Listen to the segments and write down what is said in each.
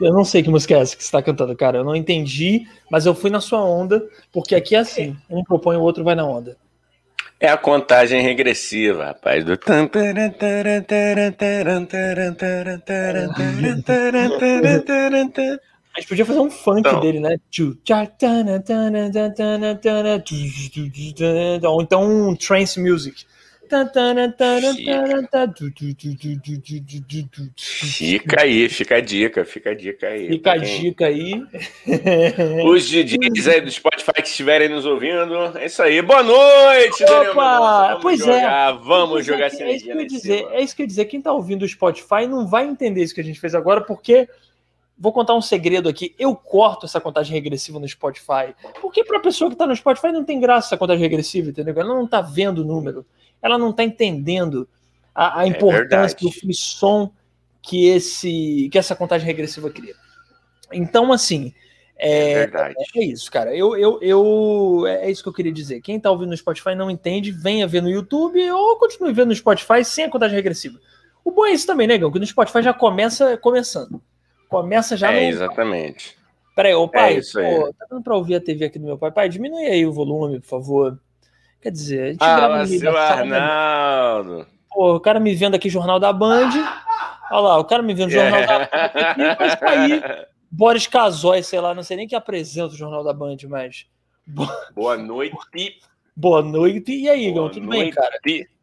Eu não sei que música é essa que você está cantando, cara. Eu não entendi, mas eu fui na sua onda, porque aqui é assim, um propõe, o outro vai na onda. É a contagem regressiva, rapaz. Do... A gente podia fazer um funk então, dele, né? Ou então um trance music. Fica a dica aí. Os DJs aí do Spotify que estiverem nos ouvindo, é isso aí. Boa noite, Daniel. Vamos jogar sem energia. É isso que eu ia dizer. Quem tá ouvindo o Spotify não vai entender isso que a gente fez agora, porque vou contar um segredo aqui. Eu corto essa contagem regressiva no Spotify, porque pra pessoa que tá no Spotify não tem graça essa contagem regressiva, entendeu? Ela não tá vendo o número. Ela não está entendendo a importância do frisson que essa contagem regressiva cria. Então, assim, é isso, cara. É isso que eu queria dizer. Quem está ouvindo no Spotify não entende, venha ver no YouTube ou continue vendo no Spotify sem a contagem regressiva. O bom é isso também, né, Gão? Que no Spotify já começando. Começa já no... Exatamente. Peraí, ô pai, tá dando para ouvir a TV aqui do meu pai? Pai, diminui aí o volume, por favor. Quer dizer, a gente grava seu Arnaldo. Pô, o cara me vendo aqui Jornal da Band. Olha lá, o cara me vendo Jornal da Band. Mas aí, Boris Casoy, sei lá, não sei nem quem apresenta o Jornal da Band, mas... Boa noite. Boa noite. E aí, Igão, tudo bem, cara?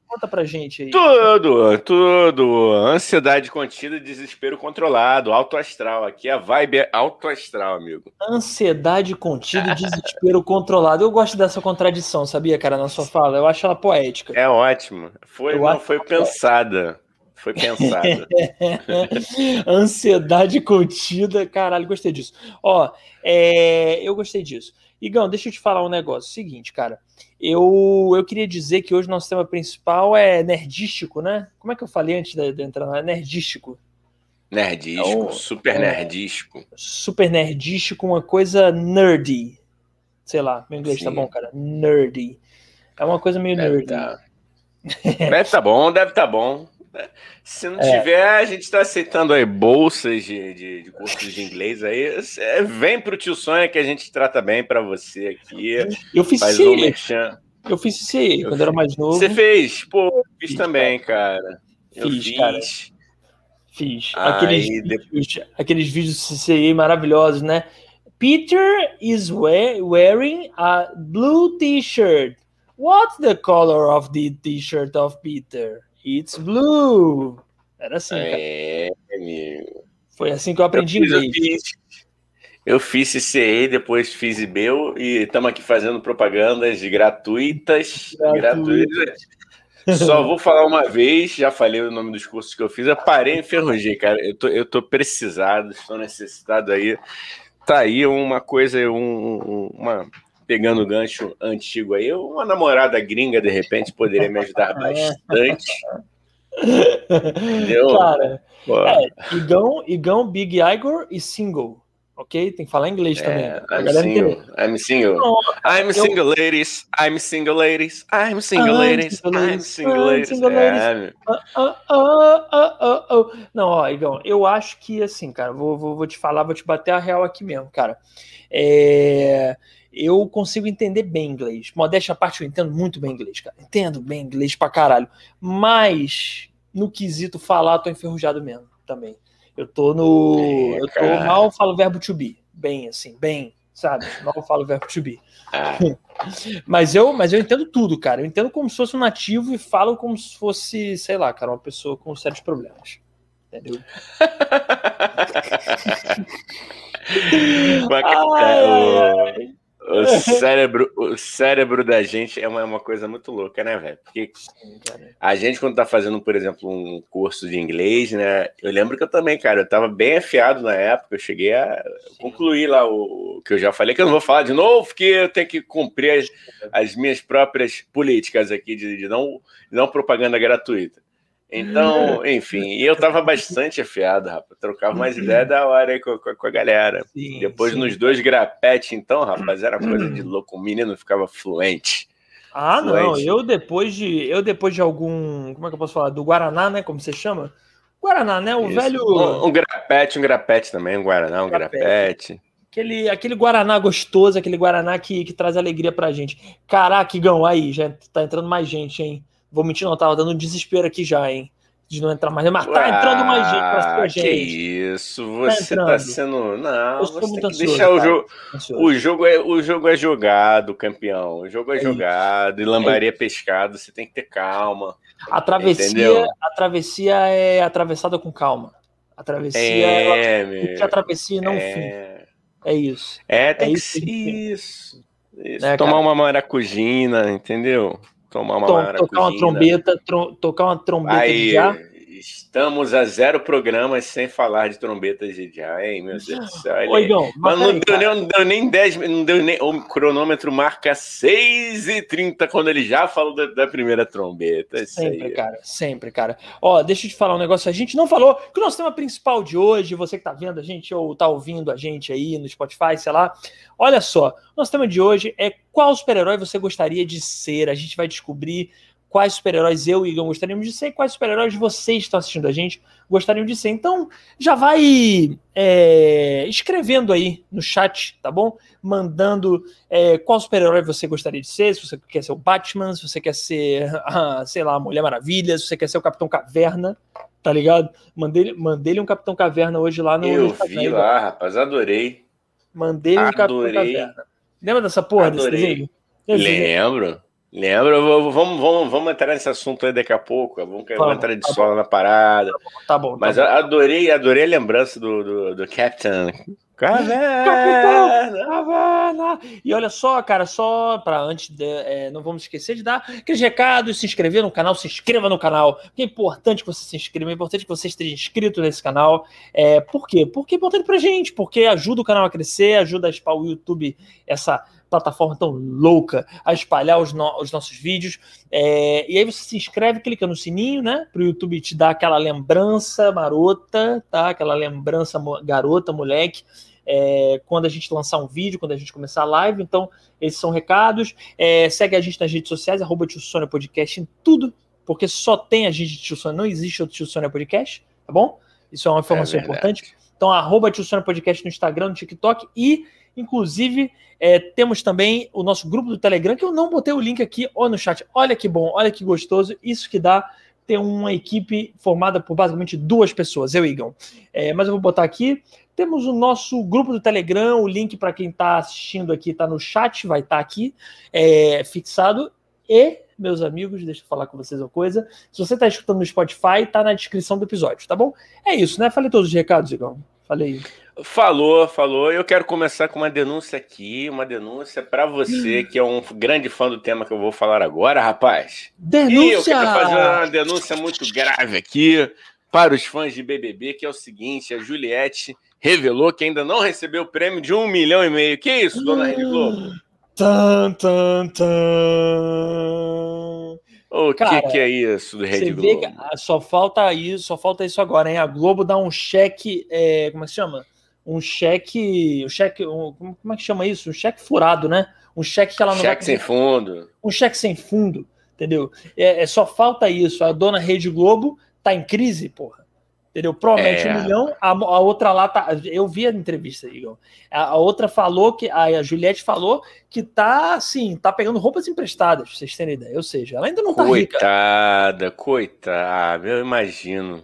Conta pra gente aí. Tudo. Ansiedade contida, desespero controlado, alto astral. Aqui a vibe é alto astral, amigo. Ansiedade contida, desespero controlado. Eu gosto dessa contradição, sabia, cara, na sua fala? Eu acho ela poética. É ótimo. Foi pensada. Ansiedade contida, caralho, gostei disso. Ó, eu gostei disso. Igão, deixa eu te falar um negócio. Seguinte, cara, eu queria dizer que hoje nosso tema principal é nerdístico, né? Como é que eu falei antes de entrar lá? Nerdístico, então, super nerdístico. Super nerdístico, uma coisa nerdy. Sei lá, meu inglês. Sim. Tá bom, cara? Nerdy. É uma coisa meio nerdy. Deve tá bom. Se não tiver, a gente tá aceitando aí bolsas de cursos de inglês aí. Vem pro Tio Sônia que a gente trata bem pra você aqui. Eu fiz CIE quando era mais novo. Você fez? Pô, fiz também, cara. Eu fiz. Aqueles vídeos de CIE maravilhosos, né? Peter is wearing a blue t-shirt. What's the color of the t-shirt of Peter? It's blue. Era assim, cara. É, amigo. Foi assim que eu aprendi inglês. Eu fiz CCE, depois fiz IBEU e estamos aqui fazendo propagandas gratuitas. Só vou falar uma vez, já falei o nome dos cursos que eu fiz, eu parei e enferrujei, cara. Eu tô precisado, estou necessitado aí. Tá aí uma coisa, pegando o gancho antigo aí, uma namorada gringa, de repente, poderia me ajudar bastante. Entendeu? Cara, Igão, Big Igor e single, ok? Tem que falar inglês também. I'm single. I'm single, ladies. Não, ó, Igão, eu acho que, assim, cara, vou te falar, vou te bater a real aqui mesmo, cara. Eu consigo entender bem inglês. Modéstia à parte, eu entendo muito bem inglês, cara. Entendo bem inglês pra caralho. Mas, no quesito falar, tô enferrujado mesmo também. Mal falo verbo to be. Bem, assim, bem, sabe? Mal falo verbo to be. Mas eu entendo tudo, cara. Eu entendo como se fosse um nativo e falo como se fosse, sei lá, cara, uma pessoa com sérios problemas. Entendeu? O cérebro da gente é uma coisa muito louca, né, velho? Porque a gente, quando tá fazendo, por exemplo, um curso de inglês, né? Eu lembro que eu também, cara, eu tava bem afiado na época, eu cheguei a concluir lá o que eu já falei, que eu não vou falar de novo, porque eu tenho que cumprir as minhas próprias políticas aqui de não propaganda gratuita. Então, enfim, e eu tava bastante afiado, rapaz. Trocava umas ideias da hora aí com a galera. Sim, depois sim. Nos dois grapetes, então, rapaz, era coisa de louco. O menino ficava fluente. Ah, fluente. Não, eu depois de algum, como é que eu posso falar? Do Guaraná, né? Como você chama? Guaraná, né? O isso. Velho... Um grapete também, um Guaraná, um grapete. Aquele Guaraná gostoso, aquele Guaraná que traz alegria pra gente. Caraca, Igão, aí, já tá entrando mais gente, hein? Vou mentir, não, tava dando um desespero aqui já, hein? De não entrar mais. Mas tá entrando mais gente pra gente. Que isso, você tá sendo... Não, você tem que deixar o jogo... O jogo é jogado, campeão. O jogo é jogado, e lambaria pescado, você tem que ter calma. A travessia é atravessada com calma. A travessia é... Porque a travessia não fim. É isso. É, tem que ser isso. Né, tomar uma maracujina, entendeu? Tocar uma trombeta aí, de já. Estamos a 0 programas sem falar de trombetas de já, hein, meu Deus do céu. Oi, Igão, mas não deu nem 10, não deu nem, o cronômetro marca 6:30 quando ele já falou da primeira trombeta. Sempre, cara. Ó, deixa eu te falar um negócio, a gente não falou que o nosso tema principal de hoje, você que tá vendo a gente ou tá ouvindo a gente aí no Spotify, sei lá, olha só, nosso tema de hoje é qual super-herói você gostaria de ser, a gente vai descobrir quais super-heróis eu e Igor gostaríamos de ser, quais super-heróis vocês que estão assistindo a gente gostariam de ser. Então, já vai escrevendo aí no chat, tá bom? Mandando qual super-herói você gostaria de ser, se você quer ser o Batman, se você quer ser, sei lá, a Mulher Maravilha, se você quer ser o Capitão Caverna, tá ligado? Mandei-lhe um Capitão Caverna hoje lá no... Eu vi lá, rapaz, adorei. Mandei-lhe um Capitão Caverna. Lembra dessa porra desse desenho? Lembro. Lembra? Vamos entrar nesse assunto aí daqui a pouco. Vamos entrar de sola na parada. Tá bom. Mas adorei a lembrança do Capitão Caverna. E olha só, cara, só para antes, não vamos esquecer de dar aqueles recados, se inscrever no canal, se inscreva no canal, porque é importante que você se inscreva, é importante que você esteja inscrito nesse canal, por quê? Porque é importante pra gente, porque ajuda o canal a crescer, ajuda a espalhar o YouTube, essa plataforma tão louca, a espalhar os nossos vídeos, e aí você se inscreve, clica no sininho, né, pro YouTube te dar aquela lembrança marota, tá, aquela lembrança garota, moleque, quando a gente lançar um vídeo, quando a gente começar a live. Então, esses são recados. Segue a gente nas redes sociais, @Tio Sônia Podcast em tudo, porque só tem a gente de Tio Sônia, não existe outro Tio Sônia Podcast, tá bom? Isso é uma informação importante. Então, @Tio Sônia Podcast no Instagram, no TikTok e, inclusive, temos também o nosso grupo do Telegram, que eu não botei o link aqui ou no chat. Olha que bom, olha que gostoso. Isso que dá ter uma equipe formada por basicamente 2 pessoas, eu e Igão. Mas eu vou botar aqui. Temos o nosso grupo do Telegram, o link para quem está assistindo aqui está no chat, vai estar aqui fixado. E, meus amigos, deixa eu falar com vocês uma coisa. Se você está escutando no Spotify, está na descrição do episódio, tá bom? É isso, né? Falei todos os recados, Igão. Falei. Falou. Eu quero começar com uma denúncia aqui, uma denúncia para você que é um grande fã do tema que eu vou falar agora, rapaz. Denúncia! E eu quero fazer uma denúncia muito grave aqui para os fãs de BBB, que é o seguinte: a Juliette revelou que ainda não recebeu o prêmio de 1,5 milhão. Que isso, dona Rede Globo? O que é isso do Rede Globo? Só falta isso agora, hein? A Globo dá um cheque, como é que chama? Como é que chama isso? Um cheque furado, né? Um cheque que ela não... Cheque sem fundo. Um cheque sem fundo, entendeu? Só falta isso. A dona Rede Globo tá em crise, porra. Entendeu? Promete 1 milhão, a outra lá tá... Eu vi a entrevista, Igor. A outra falou que... A Juliette falou que tá, assim, tá pegando roupas emprestadas, pra vocês terem ideia. Ou seja, ela ainda não tá rica. Coitada, eu imagino.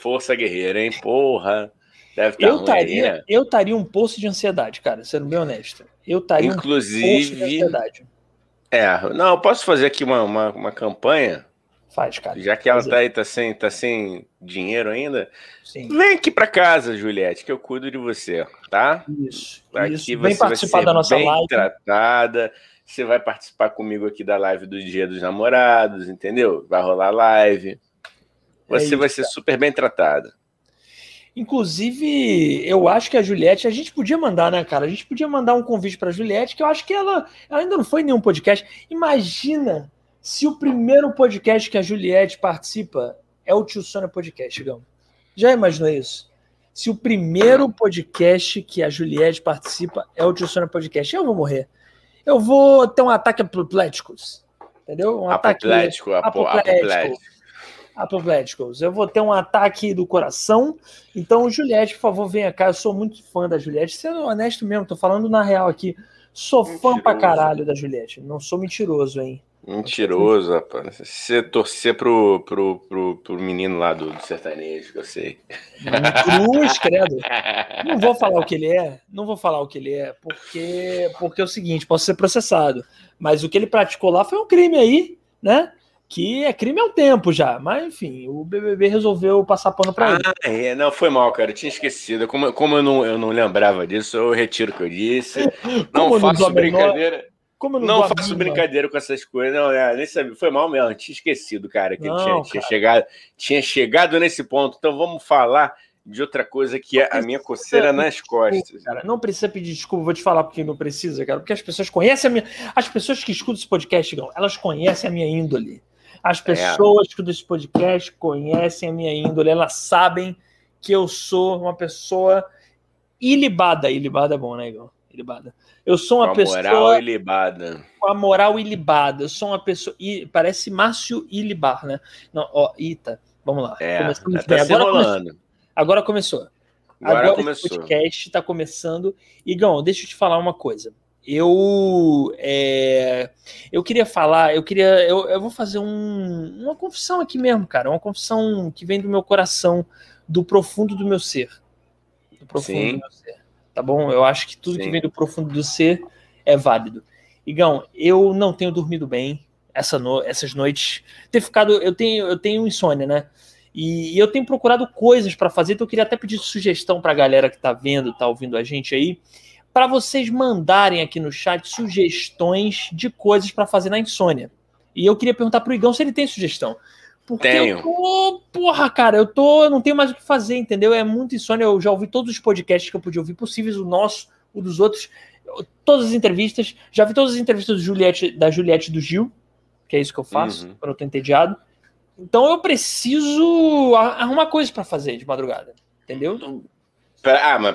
#ForçaGuerreira, hein? Porra. Deve tá ruim, né? Eu estaria um poço de ansiedade, cara, sendo bem honesto. Eu estaria um poço de ansiedade. Não, eu posso fazer aqui uma campanha? Faz, cara. Já que ela tá aí, tá sem dinheiro ainda. Sim. Vem aqui pra casa, Juliette, que eu cuido de você, tá? Isso. Aqui vem participar da nossa live. Tratada. Você vai participar comigo aqui da live do Dia dos Namorados, entendeu? Vai rolar live. Você vai ser super bem tratada. Inclusive, eu acho que a Juliette, a gente podia mandar, né, cara? A gente podia mandar um convite pra Juliette, que eu acho que ela ainda não foi em nenhum podcast. Imagina Se o primeiro podcast que a Juliette participa é o Tio Sônia Podcast, Gão. Já imaginou isso? Se o primeiro podcast que a Juliette participa é o Tio Sônia Podcast, eu vou morrer. Eu vou ter um ataque apoplético. Entendeu? Um apoplético, ataque apoplético. Eu vou ter um ataque do coração. Então, Juliette, por favor, venha cá. Eu sou muito fã da Juliette. Sendo honesto mesmo, tô falando na real aqui. Sou mentiroso. Fã pra caralho da Juliette. Não sou mentiroso, hein? Mentiroso, rapaz. Você torcer pro menino lá do sertanejo, que eu sei. Cruz, credo. Não vou falar o que ele é, porque é o seguinte, posso ser processado. Mas o que ele praticou lá foi um crime aí, né? Que é crime há um tempo já. Mas, enfim, o BBB resolveu passar pano pra ele. Ah, é, não, foi mal, cara. Eu tinha esquecido. Como eu não lembrava disso, eu retiro o que eu disse. Não faço brincadeira. Como não faço brincadeira com essas coisas, não, né? Nem sabia. Foi mal mesmo, tinha esquecido, cara, que não, tinha chegado nesse ponto. Então vamos falar de outra coisa que é a minha coceira nas costas. Cara, não precisa pedir desculpa, vou te falar porque não precisa, cara, porque as pessoas conhecem a minha... As pessoas que escutam esse podcast, elas conhecem a minha índole. As pessoas que escutam esse podcast conhecem a minha índole, elas sabem que eu sou uma pessoa ilibada. Ilibada é bom, né, Igor? Ilibada. Eu sou uma pessoa... Com a moral ilibada. Com a moral ilibada. Eu sou uma pessoa... Parece Márcio Ilibar, né? Não, ó, Ita, vamos lá. É, tá se enrolando. Agora começou. Agora começou. O podcast tá começando. Igão, deixa eu te falar uma coisa. Eu queria falar... Eu vou fazer uma confissão aqui mesmo, cara. Uma confissão que vem do meu coração, do profundo do meu ser. Do profundo do meu ser. Tá bom? Eu acho que tudo que vem do profundo do ser é válido. Igão, eu não tenho dormido bem essas noites. Eu tenho insônia, né? E eu tenho procurado coisas para fazer, então eu queria até pedir sugestão pra galera que tá vendo, tá ouvindo a gente aí, para vocês mandarem aqui no chat sugestões de coisas para fazer na insônia. E eu queria perguntar pro Igão se ele tem sugestão. Porque eu tô, porra, cara, eu não tenho mais o que fazer, entendeu? É muito insônia, eu já ouvi todos os podcasts que eu podia ouvir possíveis, o nosso, o dos outros, todas as entrevistas, já vi todas as entrevistas da Juliette e do Gil, que é isso que eu faço, quando eu tô entediado. Então eu preciso arrumar coisa pra fazer de madrugada, entendeu?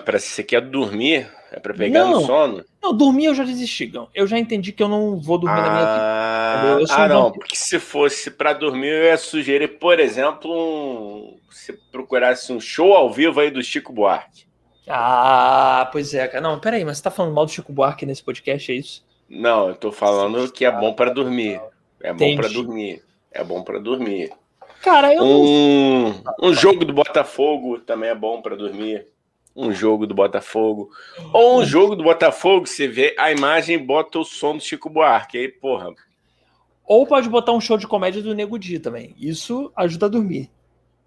Mas se você quer dormir, é pra pegar no sono? Não, dormir eu já desisti, Gão. Eu já entendi que eu não vou dormir na minha vida. Porque se fosse pra dormir, eu ia sugerir, por exemplo, se procurasse um show ao vivo aí do Chico Buarque. Ah, pois é, cara. Não, peraí, mas você tá falando mal do Chico Buarque nesse podcast, é isso? Não, eu tô falando que é bom pra dormir. É bom pra dormir. Cara, eu um jogo do Botafogo também é bom pra dormir. Um jogo do Botafogo. Ou um jogo do Botafogo, você vê a imagem e bota o som do Chico Buarque. Aí, porra. Ou pode botar um show de comédia do Nego Di também. Isso ajuda a dormir.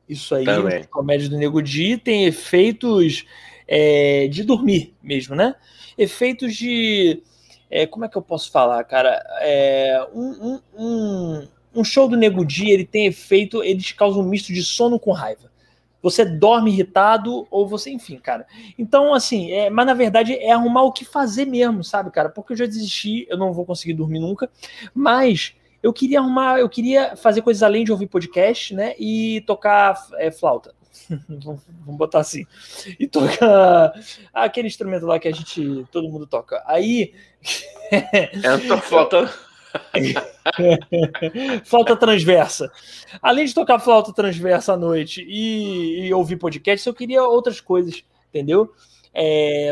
Isso aí, também. Comédia do Nego Di tem efeitos de dormir mesmo, né? Efeitos de... como é que eu posso falar, cara? Um show do Nego Di, ele tem efeito... Ele te causa um misto de sono com raiva. Você dorme irritado ou você... Enfim, cara. Então, assim... mas, na verdade, é arrumar o que fazer mesmo, sabe, cara? Porque eu já desisti, eu não vou conseguir dormir nunca. Mas eu queria arrumar... Eu queria fazer coisas além de ouvir podcast, né? E tocar flauta. Vamos botar assim. E tocar aquele instrumento lá que todo mundo toca. Aí... eu tô flauta... flauta transversa. Além de tocar flauta transversa à noite e ouvir podcast, eu queria outras coisas, entendeu?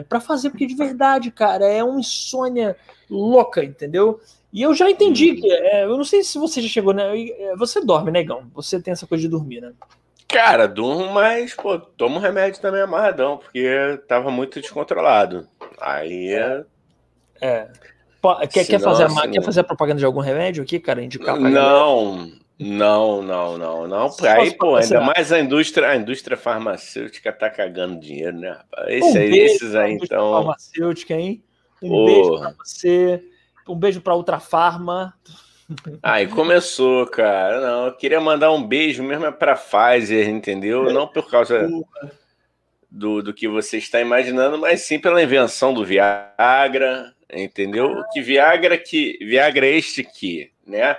Pra fazer, porque de verdade, cara, é uma insônia louca, entendeu? E eu já entendi que... eu não sei se você já chegou, né? Você dorme, né, Gão? Você tem essa coisa de dormir, né? Cara, durmo, mas, pô, tomo remédio também amarradão, porque tava muito descontrolado. Aí... Quer fazer a propaganda de algum remédio aqui, cara? Indicar pra não. Aí, pô, ainda mais a indústria farmacêutica tá cagando dinheiro, né? Esses aí, então. Farmacêutica, hein? Beijo pra você. Um beijo pra Ultrafarma. Aí começou, cara. Não, eu queria mandar um beijo mesmo pra Pfizer, entendeu? Não por causa do que você está imaginando, mas sim pela invenção do Viagra. Entendeu? Que Viagra é este aqui, né?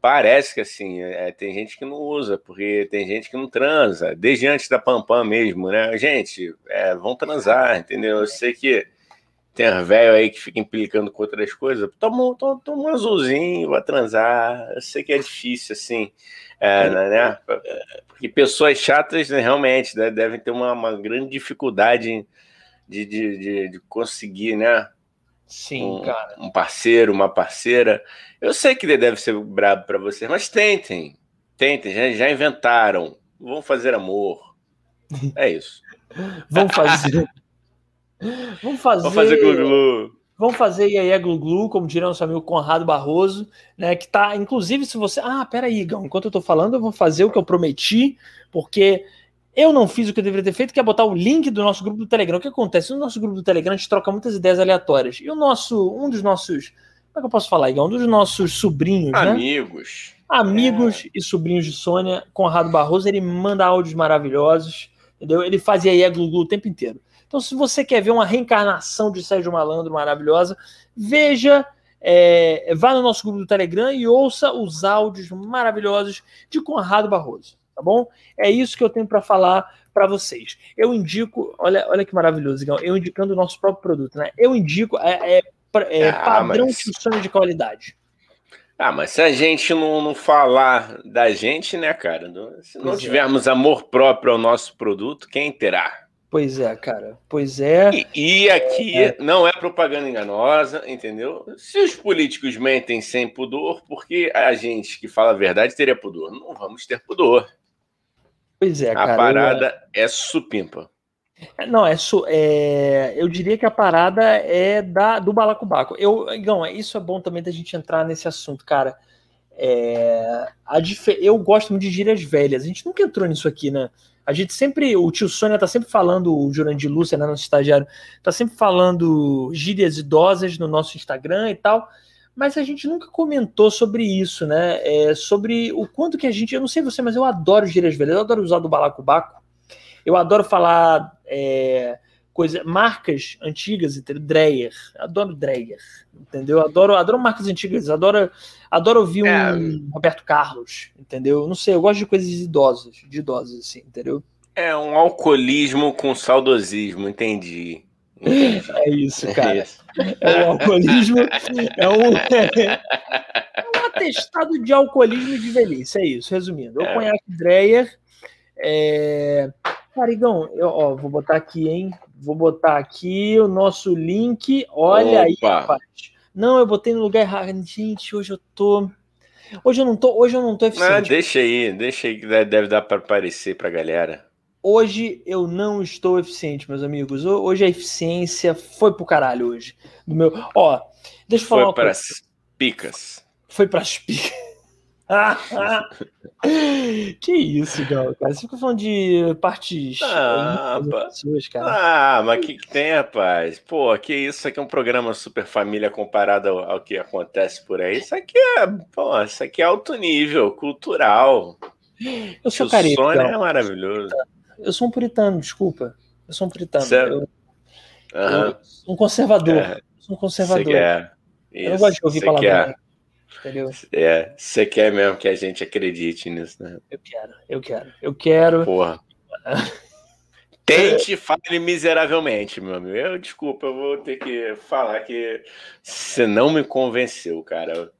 parece que assim, tem gente que não usa, porque tem gente que não transa, desde antes da Pampam mesmo, né? Gente, vão transar, entendeu? Eu sei que tem um velho aí que fica implicando com outras coisas, toma um azulzinho, vai transar, eu sei que é difícil, assim, né? Porque pessoas chatas, né, realmente, né, devem ter uma grande dificuldade de conseguir, né? Sim, cara. Um parceiro, uma parceira. Eu sei que deve ser brabo para vocês, mas tentem, já inventaram. Vão fazer amor. É isso. Vão fazer glu-glu. Vão fazer iaia glu-glu, como diria nosso amigo Conrado Barroso, né? Que tá, inclusive, se você... Ah, peraí, Gão, enquanto eu tô falando, eu vou fazer o que eu prometi, porque... Eu não fiz o que eu deveria ter feito, que é botar o link do nosso grupo do Telegram. O que acontece? No nosso grupo do Telegram a gente troca muitas ideias aleatórias. E um dos nossos... Como é que eu posso falar, Igor? Um dos nossos sobrinhos, amigos. Né? Amigos e sobrinhos de Sônia, Conrado Barroso, ele manda áudios maravilhosos, entendeu? Ele fazia iaia glu-glu o tempo inteiro. Então, se você quer ver uma reencarnação de Sérgio Malandro maravilhosa, veja... vá no nosso grupo do Telegram e ouça os áudios maravilhosos de Conrado Barroso. Tá bom? É isso que eu tenho para falar para vocês. Eu indico, olha que maravilhoso, Igão, eu indicando o nosso próprio produto, né? Eu indico padrão funciona de qualidade. Ah, mas se a gente não falar da gente, né, cara? Se não tivermos amor próprio ao nosso produto, quem terá? Pois é, cara. Pois é. E aqui não é propaganda enganosa, entendeu? Se os políticos mentem sem pudor, porque a gente que fala a verdade teria pudor? Não vamos ter pudor. Pois é, cara. A parada é supimpa. Não, eu diria que a parada é do balacobaco. Igão, isso é bom também da gente entrar nesse assunto, cara. Eu gosto muito de gírias velhas. A gente nunca entrou nisso aqui, né? A gente sempre... O tio Sônia tá sempre falando, o Jurandir Lúcia, né, nosso estagiário, tá sempre falando gírias idosas no nosso Instagram e tal... Mas a gente nunca comentou sobre isso, né? Sobre o quanto que a gente... Eu não sei você, mas eu adoro gírias velhas. Eu adoro usar do balacobaco. Eu adoro falar marcas antigas, entendeu? Dreyer. Adoro Dreyer, entendeu? Adoro marcas antigas. Adoro ouvir um Roberto Carlos, entendeu? Não sei, eu gosto de coisas idosas, assim, entendeu? É um alcoolismo com saudosismo, entendi. É isso, cara. É isso. É o alcoolismo. É um atestado de alcoolismo e de velhice. É isso, resumindo. Eu conheço Dreyer. Carigão, vou botar aqui, hein? Vou botar aqui o nosso link. Olha. Opa. Aí, rapaz. Não, eu botei no lugar errado. Gente, hoje eu não tô eficiente. Ah, deixa aí que deve dar para aparecer pra galera. Hoje eu não estou eficiente, meus amigos. Hoje a eficiência foi pro caralho hoje. Do meu... deixa eu falar uma coisa. Foi para as picas. Foi para as picas. Que isso, Gal, cara. Você fica falando de partes... pessoas, cara. Ah, mas que tem, rapaz? Pô, que isso aqui é um programa super família comparado ao que acontece por aí. Isso aqui é alto nível, cultural. Eu sou careta. O Sônia é maravilhoso. Eu sou um puritano, desculpa. Eu sou um puritano. Eu sou um conservador. Sou um conservador. Eu não gosto de ouvir palavrão. Você quer mesmo que a gente acredite nisso, né? Eu quero. Porra. Tente, fale miseravelmente, meu amigo. Desculpa, eu vou ter que falar que você não me convenceu, cara.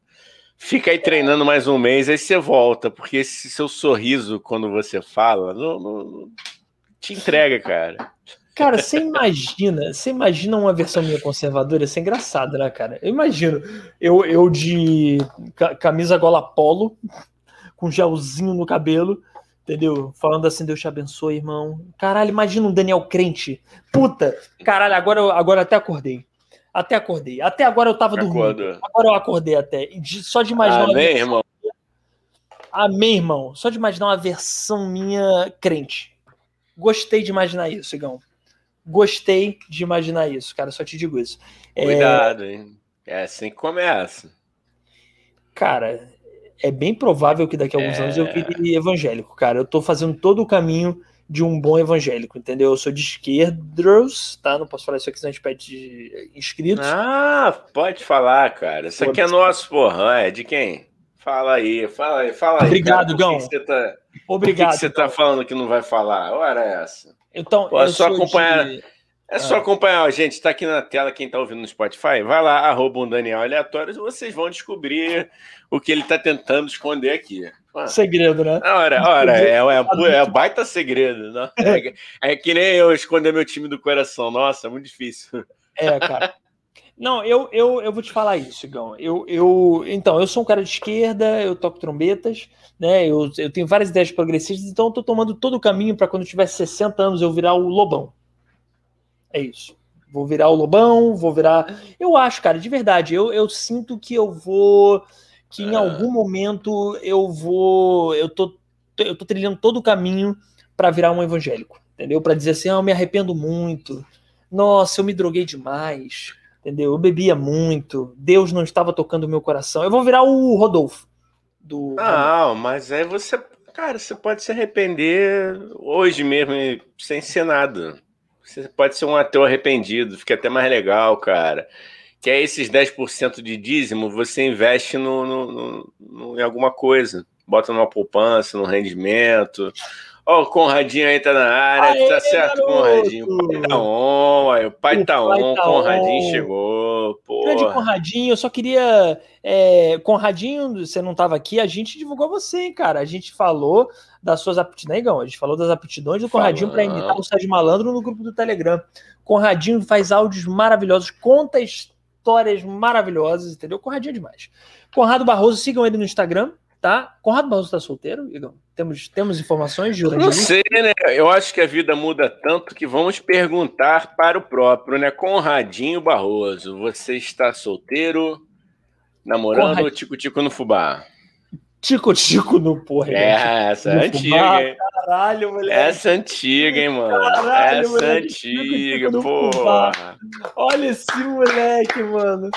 Fica aí treinando mais um mês, aí você volta, porque esse seu sorriso, quando você fala, não te entrega, cara. Cara, você imagina uma versão minha conservadora? Isso é engraçado, né, cara? Eu imagino, eu de camisa gola polo, com gelzinho no cabelo, entendeu? Falando assim, Deus te abençoe, irmão. Caralho, imagina um Daniel crente. Puta, caralho, agora até acordei. Até agora eu tava dormindo. Agora eu acordei até. Só de imaginar... Amém, irmão. Só de imaginar uma versão minha crente. Gostei de imaginar isso, Igão. Cara. Só te digo isso. Cuidado, hein? É assim que começa. Cara, é bem provável que daqui a alguns anos eu vire evangélico, cara. Eu tô fazendo todo o caminho... de um bom evangélico, entendeu? Eu sou de esquerdos, tá? Não posso falar isso aqui, senão a gente pede inscritos. Ah, pode falar, cara. Isso aqui é nosso, porra. É de quem? Fala aí. Obrigado, Gão. Obrigado. O que você está falando que não vai falar? Ora é essa. Então, pô, é só acompanhar a gente. Está aqui na tela quem está ouvindo no Spotify. Vai lá, @um Daniel Aleatório. Vocês vão descobrir o que ele está tentando esconder aqui. Mano, segredo, né? Ora, é baita segredo. Não? É que nem eu esconder meu time do coração. Nossa, é muito difícil. É, cara. Não, eu vou te falar isso, Igão. Então, eu sou um cara de esquerda, eu toco trombetas, né? Eu tenho várias ideias progressistas, então eu tô tomando todo o caminho para quando eu tiver 60 anos eu virar o Lobão. É isso. Vou virar o Lobão, vou virar... Eu acho, cara, de verdade, eu sinto que eu vou... Que em algum momento eu vou... Eu tô trilhando todo o caminho para virar um evangélico, entendeu? Para dizer assim, eu me arrependo muito, nossa, eu me droguei demais... Entendeu? Eu bebia muito, Deus não estava tocando o meu coração. Eu vou virar o Rodolfo. Não, mas aí você, cara, você pode se arrepender hoje mesmo, sem ser nada. Você pode ser um ateu arrependido, fica até mais legal, cara. Que é esses 10% de dízimo, você investe em alguma coisa. Bota numa poupança, num rendimento... Ó, o Conradinho aí tá na área. Aê, tá certo, garoto. Conradinho. O pai tá on. Conradinho chegou. Porra. Grande Conradinho, eu só queria... Conradinho, você não tava aqui, a gente divulgou você, hein, cara. A gente falou das suas aptidões, né, Igão? A gente falou das aptidões do Conradinho para imitar o Sérgio Malandro no grupo do Telegram. Conradinho faz áudios maravilhosos, conta histórias maravilhosas, entendeu? Conradinho é demais. Conrado Barroso, sigam ele no Instagram. Tá? Conrado Barroso tá solteiro, Igão? Temos informações, Jurandir? Não sei, né? Eu acho que a vida muda tanto que vamos perguntar para o próprio, né? Conradinho Barroso, você está solteiro, namorando ou tico-tico no fubá? Tico-tico no porra. Essa é antiga, fubá, hein? Caralho, moleque. Essa é antiga, hein, mano? Caralho, essa é antiga, porra. Olha esse moleque, mano.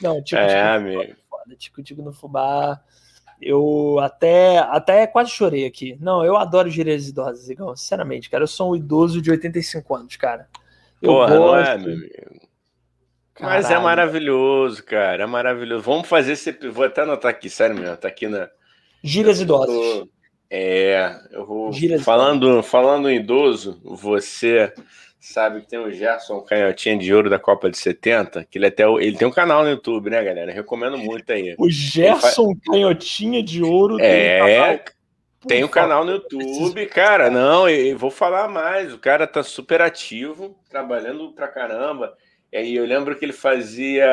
Não, tico-tico no fubá. Tico-tico no fubá. Eu até quase chorei aqui. Não, eu adoro gírias idosas, Igão. Sinceramente, cara, eu sou um idoso de 85 anos, cara. Porra, não é, meu amigo? Caralho. Mas é maravilhoso, cara. É maravilhoso. Vamos fazer esse... Vou até anotar aqui, sério mesmo. Tá aqui na... Gírias idosas. Eu vou... Gírias falando em idoso, você sabe que tem o Gerson Canhotinha de Ouro da Copa de 70, que ele tem um canal no YouTube, né, galera? Eu recomendo muito aí. O Gerson Canhotinha de Ouro tem um canal no YouTube, cara. Não, eu vou falar mais. O cara tá super ativo, trabalhando pra caramba. E aí eu lembro que ele fazia...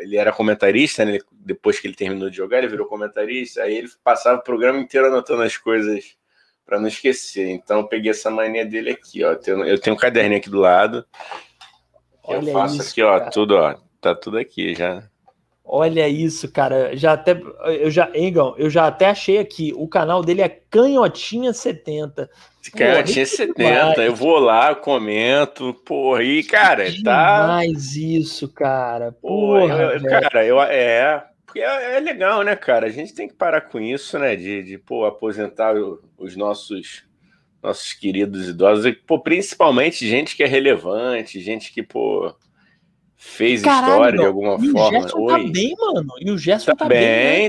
ele era comentarista, né? Depois que ele terminou de jogar, ele virou comentarista. Aí ele passava o programa inteiro anotando as coisas... para não esquecer. Então eu peguei essa mania dele aqui, ó. Eu tenho um caderninho aqui do lado. Olha, eu faço isso, aqui, ó, cara. Tudo, ó. Tá tudo aqui já. Olha isso, cara. Eu já até achei aqui. O canal dele é Canhotinha 70. Canhotinha 70. Eu vou lá, eu comento. Porra, e cara, tá. Mais isso, cara. Porra, cara, porque é legal, né, cara? A gente tem que parar com isso, né? De aposentar os nossos queridos idosos. E, principalmente gente que é relevante, gente que, fez caralho, história de alguma forma. O Gerson tá bem, mano. E o Gerson tá bem,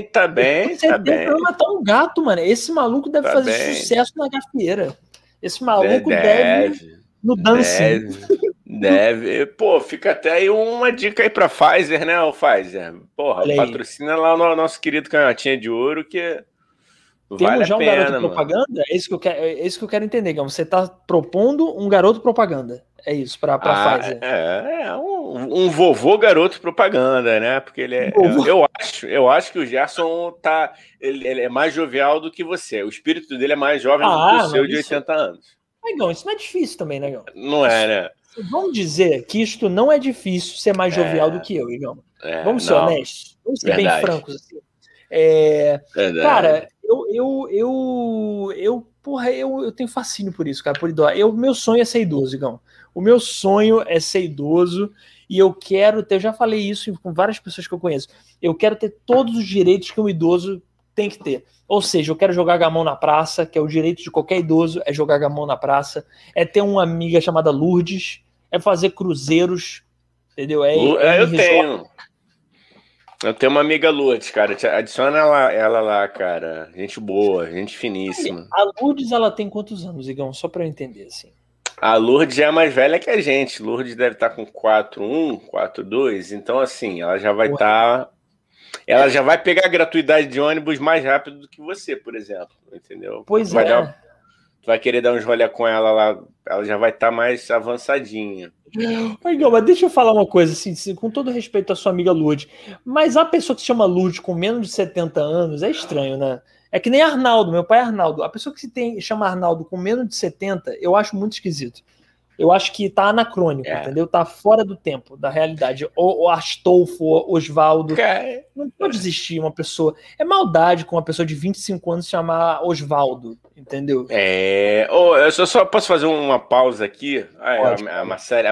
né? Tá bem. Pra matar um gato, mano. Esse maluco deve fazer sucesso na gafieira. Esse maluco deve no dancing. Deve. Fica até aí uma dica aí pra Pfizer, né, o Pfizer? Porra, patrocina lá o nosso querido Canhotinha de Ouro, que vale já a pena, um garoto mano. Propaganda? É isso que eu quero entender, Gão. Você tá propondo um garoto propaganda. É isso, pra Pfizer. Um vovô garoto propaganda, né? Porque ele é... Eu acho que o Gerson tá... Ele é mais jovial do que você. O espírito dele é mais jovem do que o seu de 80 anos. Mas, Gão, isso não é difícil também, né, Gão? Não é, né? Vamos dizer que isto não é difícil ser mais jovial do que eu, Igão. Vamos ser honestos, vamos ser bem francos. Assim. Cara, eu tenho fascínio por isso, cara, por idoso. Meu sonho é ser idoso, Igão. O meu sonho é ser idoso e eu quero ter, eu já falei isso com várias pessoas que eu conheço, eu quero ter todos os direitos que um idoso tem que ter. Ou seja, eu quero jogar gamão na praça, que é o direito de qualquer idoso, é jogar gamão na praça, é ter uma amiga chamada Lourdes, é fazer cruzeiros, entendeu? Eu tenho. Eu tenho uma amiga Lourdes, cara. Adiciona ela lá, cara. Gente boa, gente finíssima. A Lourdes, ela tem quantos anos, Igão? Só pra eu entender, assim. A Lourdes já é mais velha que a gente. Lourdes deve estar com 4.1, 4.2. Então, assim, ela já vai estar... Ela já vai pegar a gratuidade de ônibus mais rápido do que você, por exemplo. Entendeu? Pois é. Tu vai querer dar uns rolê com ela lá. Ela já vai estar mais avançadinha. Mas deixa eu falar uma coisa, assim, com todo respeito à sua amiga Lourdes, mas a pessoa que se chama Lourdes com menos de 70 anos é estranho, né? É que nem Arnaldo, meu pai é Arnaldo. A pessoa que chama Arnaldo com menos de 70, eu acho muito esquisito. Eu acho que tá anacrônico, entendeu? Tá fora do tempo, da realidade. O Astolfo, Osvaldo. Não pode existir uma pessoa... É maldade com uma pessoa de 25 anos se chamar Osvaldo, entendeu? Eu só posso fazer uma pausa aqui? Pode. A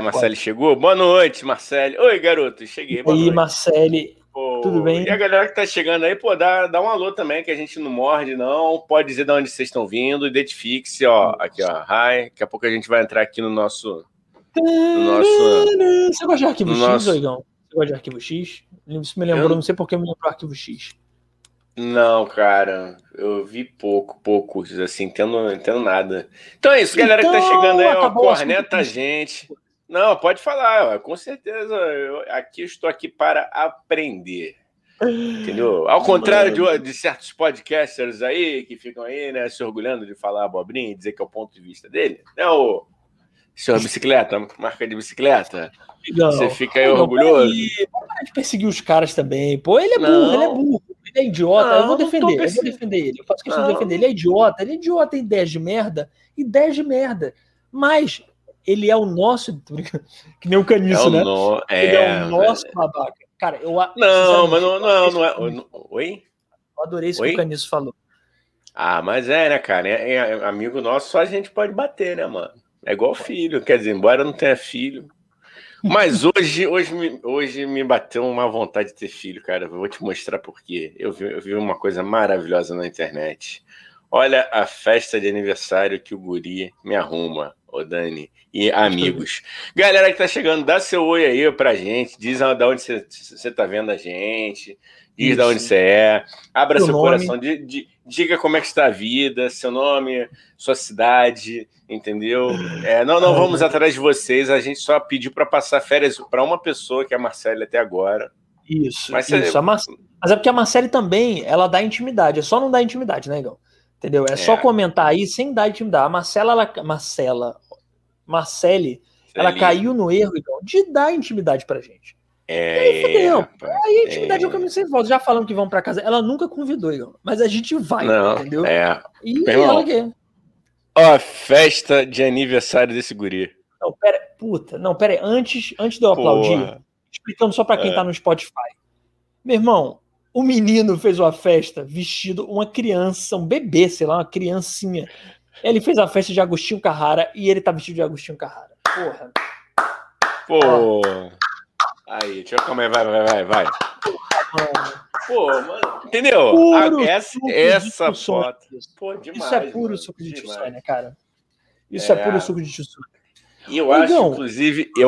Marcele chegou. Boa noite, Marcele. Oi, garoto, cheguei. Boa noite. E aí, Marcele... Pô, tudo bem? E a galera que tá chegando aí, pô, dá um alô também, que a gente não morde, não. Pode dizer de onde vocês estão vindo, identifique-se, ó. Aqui, ó. Hi. Daqui a pouco a gente vai entrar aqui no nosso... Você gosta de Arquivo X, Oigão? Você gosta de Arquivo X? Isso me lembrou, não sei porque me lembrou Arquivo X. Não, cara. Eu vi poucos, assim, não entendo nada. Então é isso, galera que tá chegando aí, ó. Corneta a gente... Não, pode falar, com certeza. Eu estou aqui para aprender. Entendeu? Ao contrário de certos podcasters aí, que ficam aí, né, se orgulhando de falar abobrinha e dizer que é o ponto de vista dele. É o senhor bicicleta, marca de bicicleta. Não, você fica aí orgulhoso. Vamos parar de perseguir os caras também. Pô, ele é burro. Ele é idiota, eu vou defender ele. Eu faço questão de defender. Ele é idiota em 10 de merda e 10 de merda. Mas... ele é o nosso... Que nem o Caniço, né? Ele é o nosso babaca. Cara, eu... Não, mas não é... Oi? Eu adorei isso que o Caniço falou. Ah, mas é, né, cara? Amigo nosso, só a gente pode bater, né, mano? É igual filho. Quer dizer, embora eu não tenha filho. Mas hoje me bateu uma vontade de ter filho, cara. Eu vou te mostrar por quê. Eu vi uma coisa maravilhosa na internet. Olha a festa de aniversário que o guri me arruma. Dani e amigos. Galera que tá chegando, dá seu oi aí pra gente, diz de onde você tá vendo a gente, diz de onde você é, abra seu coração, diga como é que está a vida, seu nome, sua cidade, entendeu? Não vamos atrás de vocês, a gente só pediu pra passar férias pra uma pessoa, que é a Marcele até agora. Isso, mas é porque a Marcele também, ela dá intimidade, é só não dar intimidade, né, Igão? Entendeu? É só comentar aí, sem dar intimidade. A Marcele, ela caiu no erro, então, de dar intimidade pra gente. Aí a intimidade é um caminho sem volta. Já falando que vão pra casa. Ela nunca convidou, Igão, mas a gente vai, entendeu? E ela quer. Ó, festa de aniversário desse guri. Não, pera aí. Antes de eu aplaudir, explicando só pra quem tá no Spotify. Meu irmão, o menino fez uma festa vestido uma criança, um bebê, sei lá, uma criancinha. Ele fez a festa de Agostinho Carrara e ele tá vestido de Agostinho Carrara. Porra. Pô. Aí, deixa eu comer. Vai. Pô, mano. Entendeu? Essa foto. Pô, demais. Isso é puro suco de Tio Sônia, né, cara? Isso é puro suco de Tio Sônia. E eu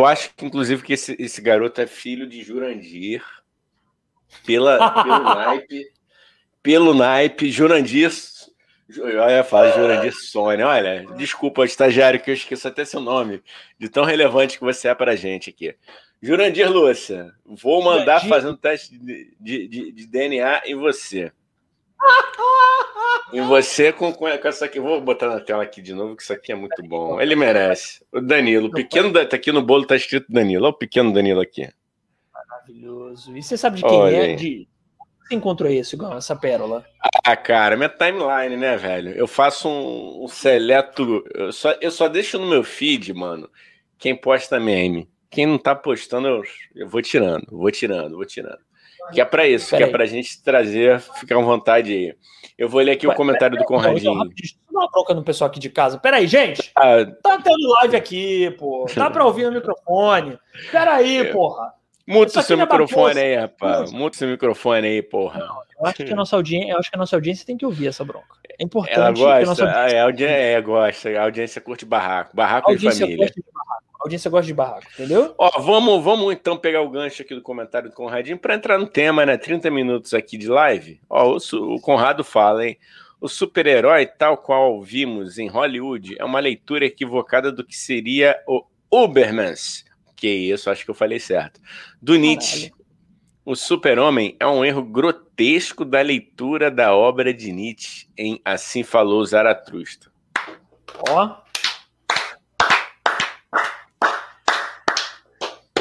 acho que, inclusive, que esse garoto é filho de Jurandir. Pelo naipe, Jurandir... Olha, fala Jurandir Sônia. Olha, desculpa, estagiário, que eu esqueço até seu nome, de tão relevante que você é pra gente aqui. Jurandir Lúcia, vou mandar fazer um teste de DNA em você. Em você com essa aqui. Vou botar na tela aqui de novo, que isso aqui é muito bom. Ele merece. O Danilo, o pequeno, tá aqui no bolo, tá escrito Danilo. Olha o pequeno Danilo aqui. Maravilhoso. E você sabe de quem é? Você encontrou isso, Igão, essa pérola? Ah, cara, minha timeline, né, velho? Eu faço um seleto... Eu só deixo no meu feed, mano, quem posta meme. Quem não tá postando, eu vou tirando. Que é pra isso, que é pra gente trazer, ficar à vontade aí. Eu vou ler aqui o comentário do Conradinho. Dá uma bronca no pessoal aqui de casa. Peraí, gente! Tá tendo live aqui, pô. Tá pra ouvir no microfone. Peraí, porra. Muta o seu microfone aí, rapaz. Muta o seu microfone aí, porra. Não, eu acho que a nossa audiência tem que ouvir essa bronca. É importante. Ela gosta, a audiência curte barraco. Barraco e família. audiência gosta de barraco, entendeu? Ó, vamos então pegar o gancho aqui do comentário do Conradinho para entrar no tema, né? 30 minutos aqui de live. Ó, o Conrado fala, hein? O super-herói, tal qual vimos em Hollywood, é uma leitura equivocada do que seria o Übermensch. Que isso, acho que eu falei certo. Do Nietzsche. O super-homem é um erro grotesco da leitura da obra de Nietzsche em Assim Falou Zaratustra. Ó.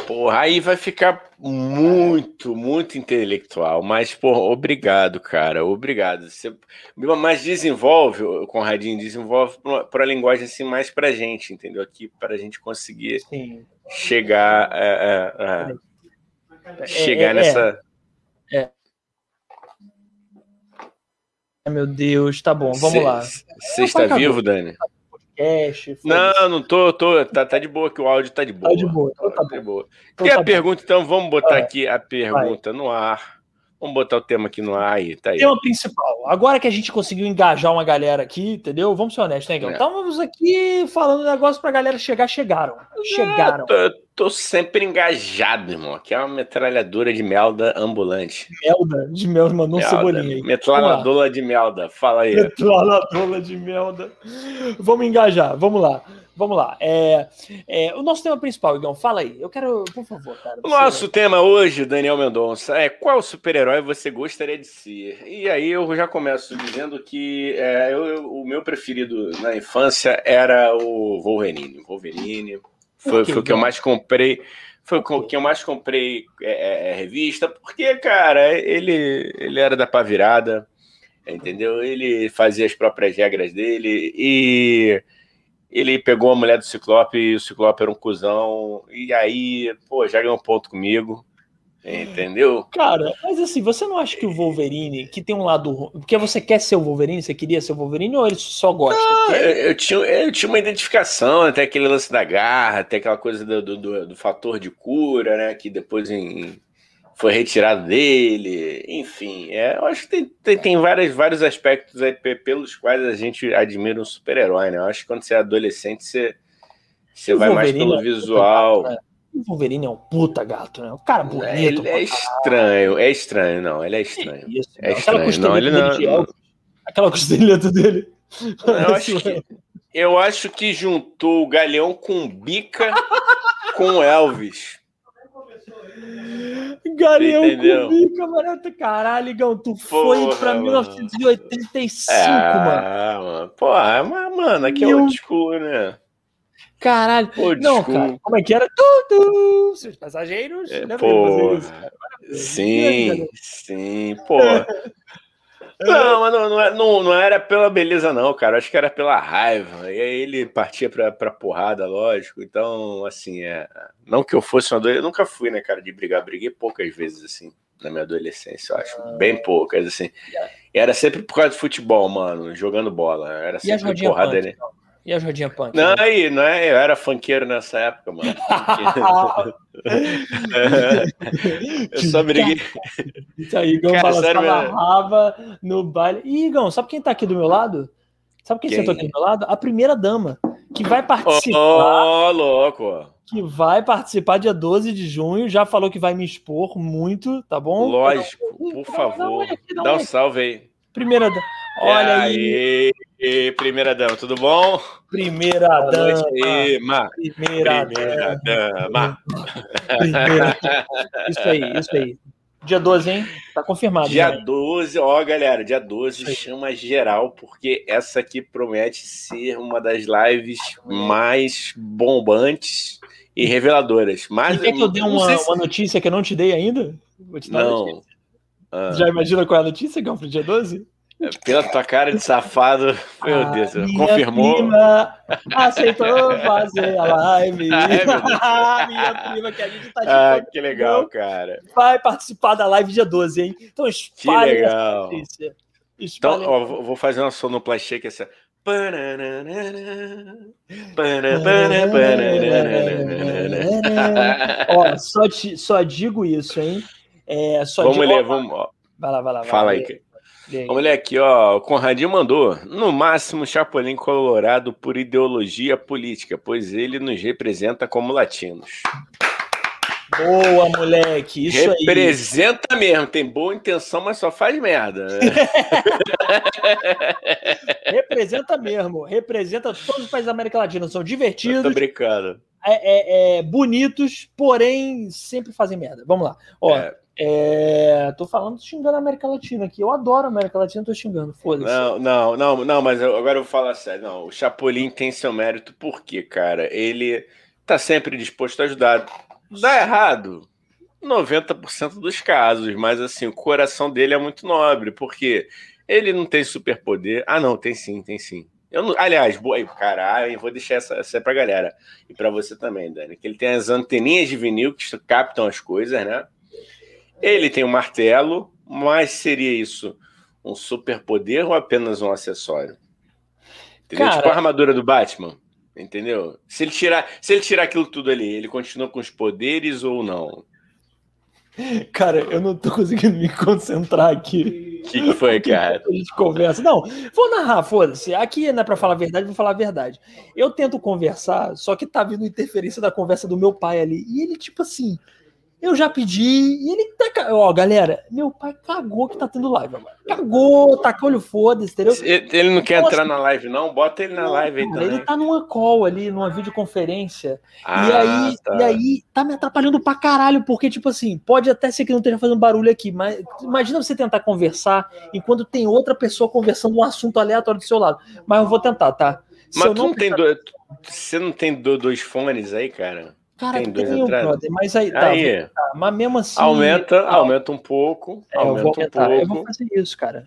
Porra, aí vai ficar muito, muito intelectual. Mas, porra, obrigado, cara. Obrigado. Você, mas desenvolve, o Conradinho desenvolve para a linguagem assim mais pra gente, entendeu? Aqui pra gente conseguir chegar a... chegar nessa... Meu Deus, tá bom, vamos lá. Você está vivo, Dani? Podcast, não tô. Tá de boa, que o áudio tá de boa. Tá de boa, então tá de boa. Tem a pergunta, então vamos botar aqui a pergunta no ar. Vamos botar o tema aqui no ar aí, tá aí. Tema principal. Agora que a gente conseguiu engajar uma galera aqui, entendeu? Vamos ser honestos, né, Gão? Estávamos aqui falando um negócio pra galera chegar. Chegaram. Tô sempre engajado, irmão. Aqui é uma metralhadora de melda ambulante. Melda? De melda, mandou um cebolinha aí. Metralhadora de melda, fala aí. Metralhadora de melda. Vamos engajar, vamos lá. Vamos lá. O nosso tema principal, Igão, fala aí. Eu quero, por favor, cara. O nosso tema hoje, Daniel Mendonça, é qual super-herói você gostaria de ser? E aí eu já começo dizendo que o meu preferido na infância era o Wolverine. Wolverine foi o que eu mais comprei. Foi o que eu mais comprei revista, porque, cara, ele era da pá virada, entendeu? Ele fazia as próprias regras dele e... ele pegou a mulher do Ciclope e o Ciclope era um cuzão. E aí, pô, já ganhou um ponto comigo. Entendeu? Cara, mas assim, você não acha que o Wolverine, que tem um lado... Porque você quer ser o Wolverine? Você queria ser o Wolverine? Ou ele só gosta? Não, eu tinha uma identificação, até aquele lance da garra, até aquela coisa do fator de cura, né? Que depois foi retirado dele. Enfim, eu acho que tem vários aspectos aí pelos quais a gente admira um super-herói, né? Eu acho que quando você é adolescente, você vai mais pelo visual. O Wolverine é um puta gato, né? O cara bonito. Ele é estranho, não. Ele é estranho. Isso, é estranho. Aquela costeleta dele. Eu acho que juntou o Galeão com Bica com o Elvis. Galeão com Bica, mano. Caralho, Igão, tu foi pra 1985, mano. Porra, mas, mano, aqui é old school, né? Caralho. Pô, não, cara, como é que era? Seus passageiros, sim, pô. Não, mas não era pela beleza, não, cara. Acho que era pela raiva. E aí ele partia pra porrada, lógico. Então, assim, não que eu fosse uma adolescente. Eu nunca fui, né, cara, de brigar. Briguei poucas vezes, assim, na minha adolescência, eu acho. Bem poucas, assim. E era sempre por causa do futebol, mano, jogando bola. Era sempre porrada ali. E a Jordinha Punk? Não, né? Aí, não é? Eu era funkeiro nessa época, mano. Eu só briguei. Isso aí, Igão amarrava no baile. Ih, Igão, sabe quem tá aqui do meu lado? Sabe quem sentou aqui do meu lado? A primeira dama, que vai participar. Ó, louco. Que vai participar dia 12 de junho. Já falou que vai me expor muito, tá bom? Lógico, por favor. Dá um salve aí. Primeira dama. Olha aí. E primeira dama, tudo bom? Primeira dama. Primeira dama. Isso aí. Dia 12, hein? Tá confirmado. Dia 12, ó, galera, dia 12 chama geral, porque essa aqui promete ser uma das lives mais bombantes e reveladoras. Mas quer que eu dê uma notícia que eu não te dei ainda? Vou te dar uma notícia. Já imagina qual é a notícia, Gão, pro dia 12? Pela tua cara de safado, meu Deus, confirmou. Minha prima aceitou fazer a live. Minha prima, que a gente tá de que legal, cara. Vai participar da live dia 12, hein? Então espalha que legal. Então, ó, vou fazer uma sonoplastia que é essa. Ó, só digo isso, hein? Vamos ler, vamos. Vai lá. Fala aí, cara. Olha aqui, ó, o Conradinho mandou. No máximo, Chapolin Colorado por ideologia política, pois ele nos representa como latinos. Boa, moleque, isso aí. Representa mesmo, tem boa intenção, mas só faz merda. Né? Representa mesmo, representa todos os países da América Latina, são divertidos. Tô brincando. Bonitos, porém sempre fazem merda. Vamos lá. Ó, tô falando, xingando a América Latina aqui. Eu adoro a América Latina, tô xingando, foda-se. Não, mas agora eu vou falar sério. Não, o Chapolin tem seu mérito porque, cara, ele tá sempre disposto a ajudar. Dá errado 90% dos casos, mas assim, o coração dele é muito nobre, porque ele não tem superpoder. Ah, não, tem sim. Eu não... Aliás, boa aí, caralho, eu vou deixar essa pra galera. E pra você também, Dani, que ele tem as anteninhas de vinil que captam as coisas, né? Ele tem um martelo, mas seria isso um superpoder ou apenas um acessório? Entendeu? Cara... Tipo a armadura do Batman. Entendeu? Se ele tirar aquilo tudo ali, ele continua com os poderes ou não? Cara, eu não tô conseguindo me concentrar aqui. O que foi, cara? A gente conversa. Não, vou narrar, foda-se. Aqui não é pra falar a verdade, vou falar a verdade. Eu tento conversar, só que tá vindo interferência da conversa do meu pai ali. E ele, tipo assim, eu já pedi, e ele tá... Ó, galera, meu pai cagou que tá tendo live, mano. Cagou, tacou-lhe o foda-se, entendeu? Ele não quer entrar na live, não? Bota ele na live aí também. Ele tá numa call ali, numa videoconferência. Ah, e aí tá me atrapalhando pra caralho, porque, tipo assim, pode até ser que não esteja fazendo barulho aqui, mas imagina você tentar conversar enquanto tem outra pessoa conversando um assunto aleatório do seu lado. Mas eu vou tentar, tá? Se mas tu não tem você não tem dois fones aí, cara? Cara, tem um, brother, mas aí. Tá, mas mesmo assim... Aumenta um pouco, eu vou fazer isso, cara.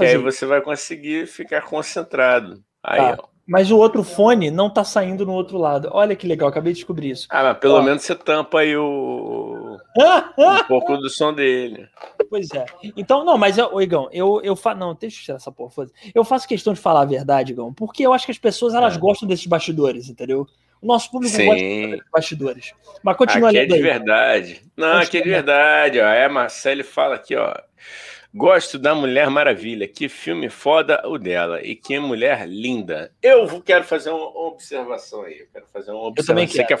E aí você vai conseguir ficar concentrado. Aí, tá. Ó. Mas o outro fone não tá saindo no outro lado. Olha que legal, acabei de descobrir isso. Ah, mas pelo menos você tampa aí um pouco do som dele. Pois é. Então, não, mas, Igão, eu faço... Não, deixa eu tirar essa porra, foda-se. Eu faço questão de falar a verdade, Igão, porque eu acho que as pessoas, elas gostam desses bastidores, entendeu? O nosso público gosta de bastidores. Mas continua aqui lendo. É de verdade. Não, aqui é de verdade. Ó. É, Marcelo fala aqui, ó. Gosto da Mulher Maravilha. Que filme foda o dela. E que mulher linda. Eu quero fazer uma observação aí. Você quer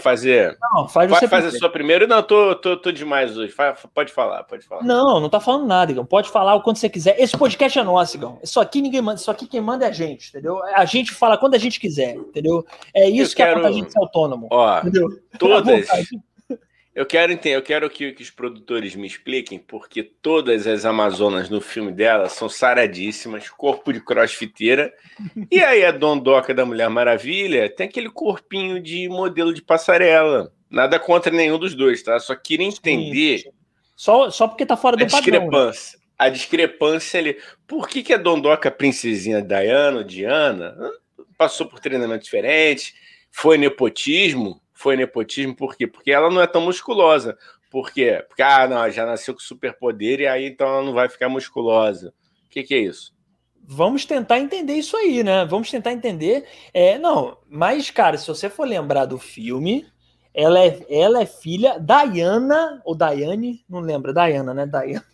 fazer? Não, faz a sua primeira. Não, tô demais hoje. Pode falar. Não tá falando nada, Igão. Pode falar o quanto você quiser. Esse podcast é nosso, Igão. Isso aqui ninguém manda. Isso aqui quem manda é a gente, entendeu? A gente fala quando a gente quiser, entendeu? É isso que é a gente ser autônomo. Ó, entendeu? Todas... Eu quero que os produtores me expliquem, porque todas as Amazonas no filme dela são saradíssimas, corpo de crossfiteira, e aí a dondoca da Mulher Maravilha tem aquele corpinho de modelo de passarela. Nada contra nenhum dos dois, tá? Só queria entender... Sim. Só porque tá fora do padrão. Discrepância. Né? A discrepância ali. Por que a dondoca princesinha Diana, passou por treinamento diferente, foi nepotismo... por quê? Porque ela não é tão musculosa. Por quê? Porque, ela já nasceu com superpoder e aí então ela não vai ficar musculosa. O que é isso? Vamos tentar entender isso aí, né? Vamos tentar entender. Mas, cara, se você for lembrar do filme, ela é filha da Diana, ou Daiane, não lembra, Diana, né? Diana.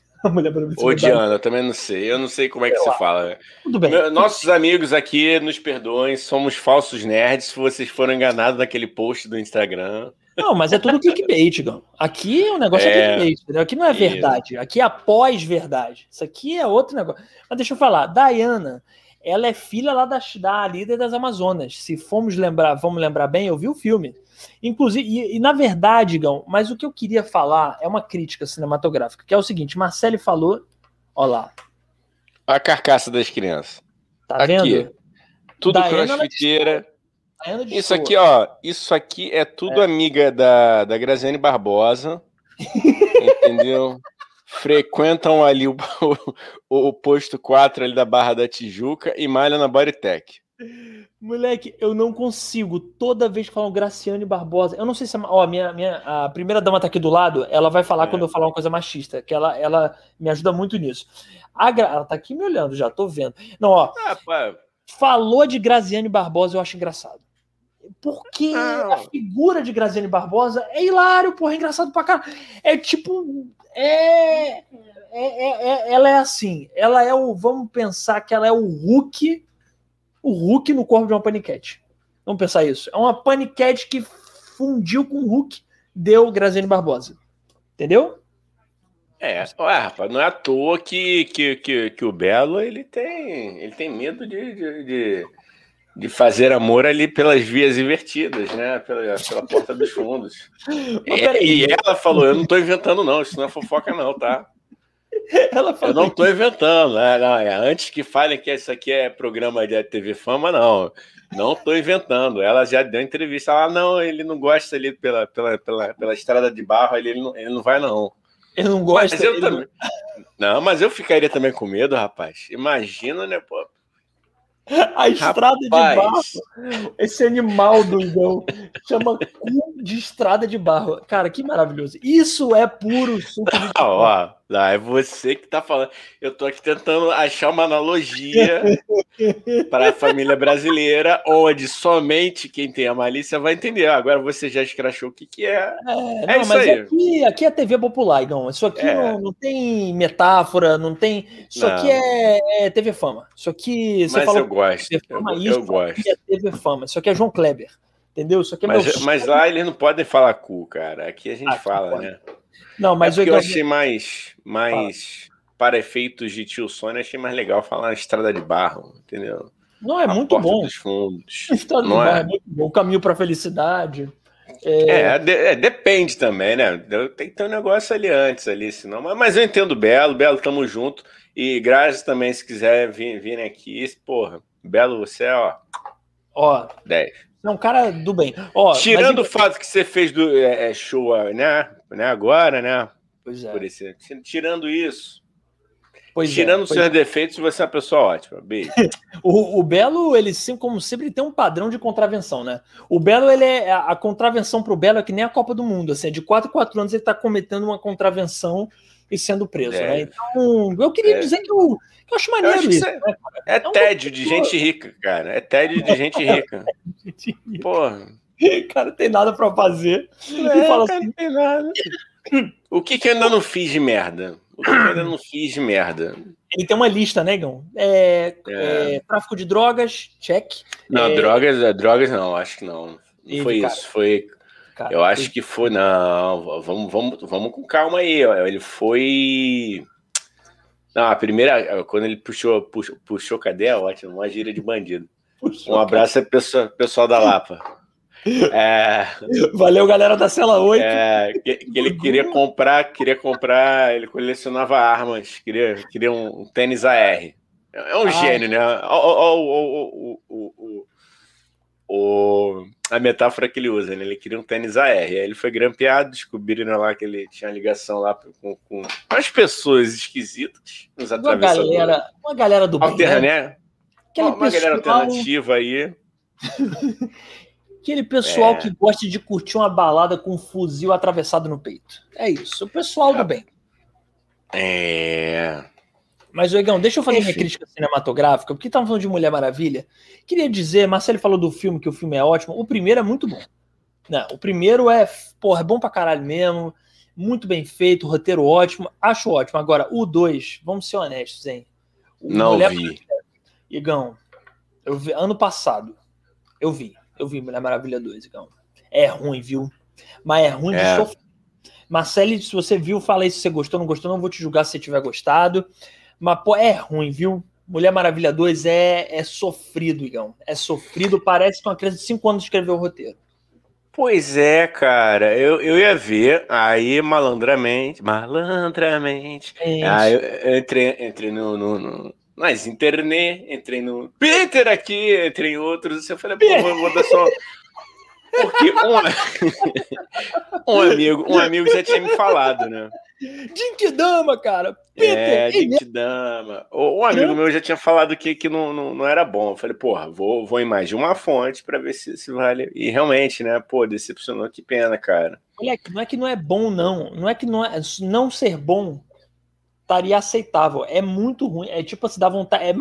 Ô, Diana, eu também não sei. Eu não sei como é que você fala. Tudo bem. Nossos amigos aqui, nos perdoem, somos falsos nerds se vocês foram enganados naquele post do Instagram. Não, mas é tudo clickbait, Gão. Aqui o negócio é clickbait, entendeu? Aqui não é verdade. Aqui é a pós-verdade. Isso aqui é outro negócio. Mas deixa eu falar. Diana, ela é filha lá da líder das Amazonas. Se formos lembrar, vamos lembrar bem, eu vi o filme. Inclusive, na verdade, Gão, mas o que eu queria falar é uma crítica cinematográfica, que é o seguinte, Marcelo falou, ó lá. A carcaça das crianças. Tá vendo? Aqui, tudo crossfiteira. Isso aqui, ó, é tudo amiga da Graciane Barbosa, entendeu? Frequentam ali o posto 4 ali da Barra da Tijuca e malham na Bodytech. Moleque, eu não consigo. Toda vez que falam Graciane Barbosa, eu não sei se a primeira dama tá aqui do lado, ela vai falar quando eu falar uma coisa machista, que ela me ajuda muito nisso. Ela tá aqui me olhando, já tô vendo. Não, ó. Falou de Graciane Barbosa, eu acho engraçado. Porque a figura de Graciane Barbosa é hilário, porra, é engraçado pra caralho. É tipo... ela é assim. Ela é o... Vamos pensar que ela é o Hulk. O Hulk no corpo de uma paniquete. Vamos pensar isso. É uma paniquete que fundiu com o Hulk, deu Graciane Barbosa. Entendeu? É, rapaz, não é à toa que o Belo ele tem medo de fazer amor ali pelas vias invertidas, né? Pela porta dos fundos. E ela falou, eu não tô inventando não, isso não é fofoca não, tá? Ela falou, eu não tô inventando, não, antes que falem que isso aqui é programa de TV Fama, não tô inventando. Ela já deu entrevista, não, ele não gosta ali pela estrada de barro, ele não vai não. Eu não gosto. Mas eu também. Não, mas eu ficaria também com medo, rapaz. Imagina, né, pô? A estrada de barro. Esse animal doidão chama cu de estrada de barro. Cara, que maravilhoso. Isso é puro suco de... Ó, é você que tá falando. Eu tô aqui tentando achar uma analogia para a família brasileira, onde somente quem tem a malícia vai entender. Agora você já escrachou o que é. Não, isso mas aí. Aqui é TV popular, Igão. Isso aqui não tem metáfora, não tem... Isso aqui é TV Fama. Isso aqui... Você mas falou, eu gosto. TV Fama, eu gosto. Isso aqui é TV Fama. Isso aqui é João Kleber. Entendeu? Isso aqui é mas lá eles não podem falar cu, cara. Aqui a gente fala, né? Não, mas eu achei mais para efeitos de Tio Sônia, achei mais legal falar estrada de barro, entendeu? Não, é a muito bom. Dos fundos. Estrada de barro é muito bom. O caminho para a felicidade. Depende também, né? Tem que ter um negócio ali antes, ali, senão. Mas eu entendo Belo, tamo junto. E Grazi também, se quiser vir aqui, porra, Belo, você é, ó. 10. É um cara do bem. Tirando o fato que você fez do show, né? Agora, né? Pois é. Por esse, tirando isso. Tirando os seus defeitos, você é uma pessoa ótima. Beijo. o Belo, ele como sempre tem um padrão de contravenção, né? O Belo, ele é... A contravenção pro Belo é que nem a Copa do Mundo, assim. De 4 em 4 anos ele tá cometendo uma contravenção e sendo preso, né? Então, eu queria dizer que eu acho maneiro isso. Né? É tédio de gente rica, cara. É tédio de gente rica. Porra. Cara, não tem nada pra fazer. Não tem nada. O que eu ainda não fiz de merda? Ele tem uma lista, né, Igão? Tráfico de drogas, check. Não, drogas não, acho que não. Não, vamos com calma aí. Ele foi... Não, a primeira... Quando ele puxou cadê? Ótimo, uma gíria de bandido. Puxa, um abraço pessoal da Lapa. Valeu, galera da Cela 8. Que ele queria comprar, ele colecionava armas, queria um tênis AR. É um gênio, né? A metáfora que ele usa, né? Ele queria um tênis AR. Aí ele foi grampeado, descobriram lá que ele tinha ligação lá com as pessoas esquisitas, os atravessadores. Uma galera do bem, né? Uma galera alternativa aí. Aquele pessoal que gosta de curtir uma balada com um fuzil atravessado no peito. É isso, o pessoal do bem. Mas, Egão, deixa eu fazer minha crítica cinematográfica, porque estamos falando de Mulher Maravilha. Queria dizer, Marcelo falou do filme, que o filme é ótimo. O primeiro é muito bom. Não, o primeiro é bom pra caralho mesmo. Muito bem feito, roteiro ótimo. Acho ótimo. Agora, o 2, vamos ser honestos, hein? Igão, eu vi, ano passado, eu vi Mulher Maravilha 2, Igão. É ruim, viu? Mas é ruim de sofrer. Marcelo, se você viu, fala aí se você gostou ou não gostou, não vou te julgar se você tiver gostado. Mas, pô, é ruim, viu? Mulher Maravilha 2 é sofrido, Igão. É sofrido, parece que uma criança de 5 anos escreveu o roteiro. Pois é, cara. Eu ia ver, aí malandramente. Aí eu entrei Mas internet, entrei no Peter aqui, entrei em outros. Eu falei, pô, vou dar só. Porque um amigo já tinha me falado, né? Jinkidama, cara. Peter. Jinkidama. Um amigo meu já tinha falado que não era bom. Eu falei, porra, vou em mais de uma fonte pra ver se vale. E realmente, né? Pô, decepcionou, que pena, cara. Moleque, não é que não é bom, não. Não é que não ser bom estaria aceitável, é muito ruim, é tipo, se dá vontade,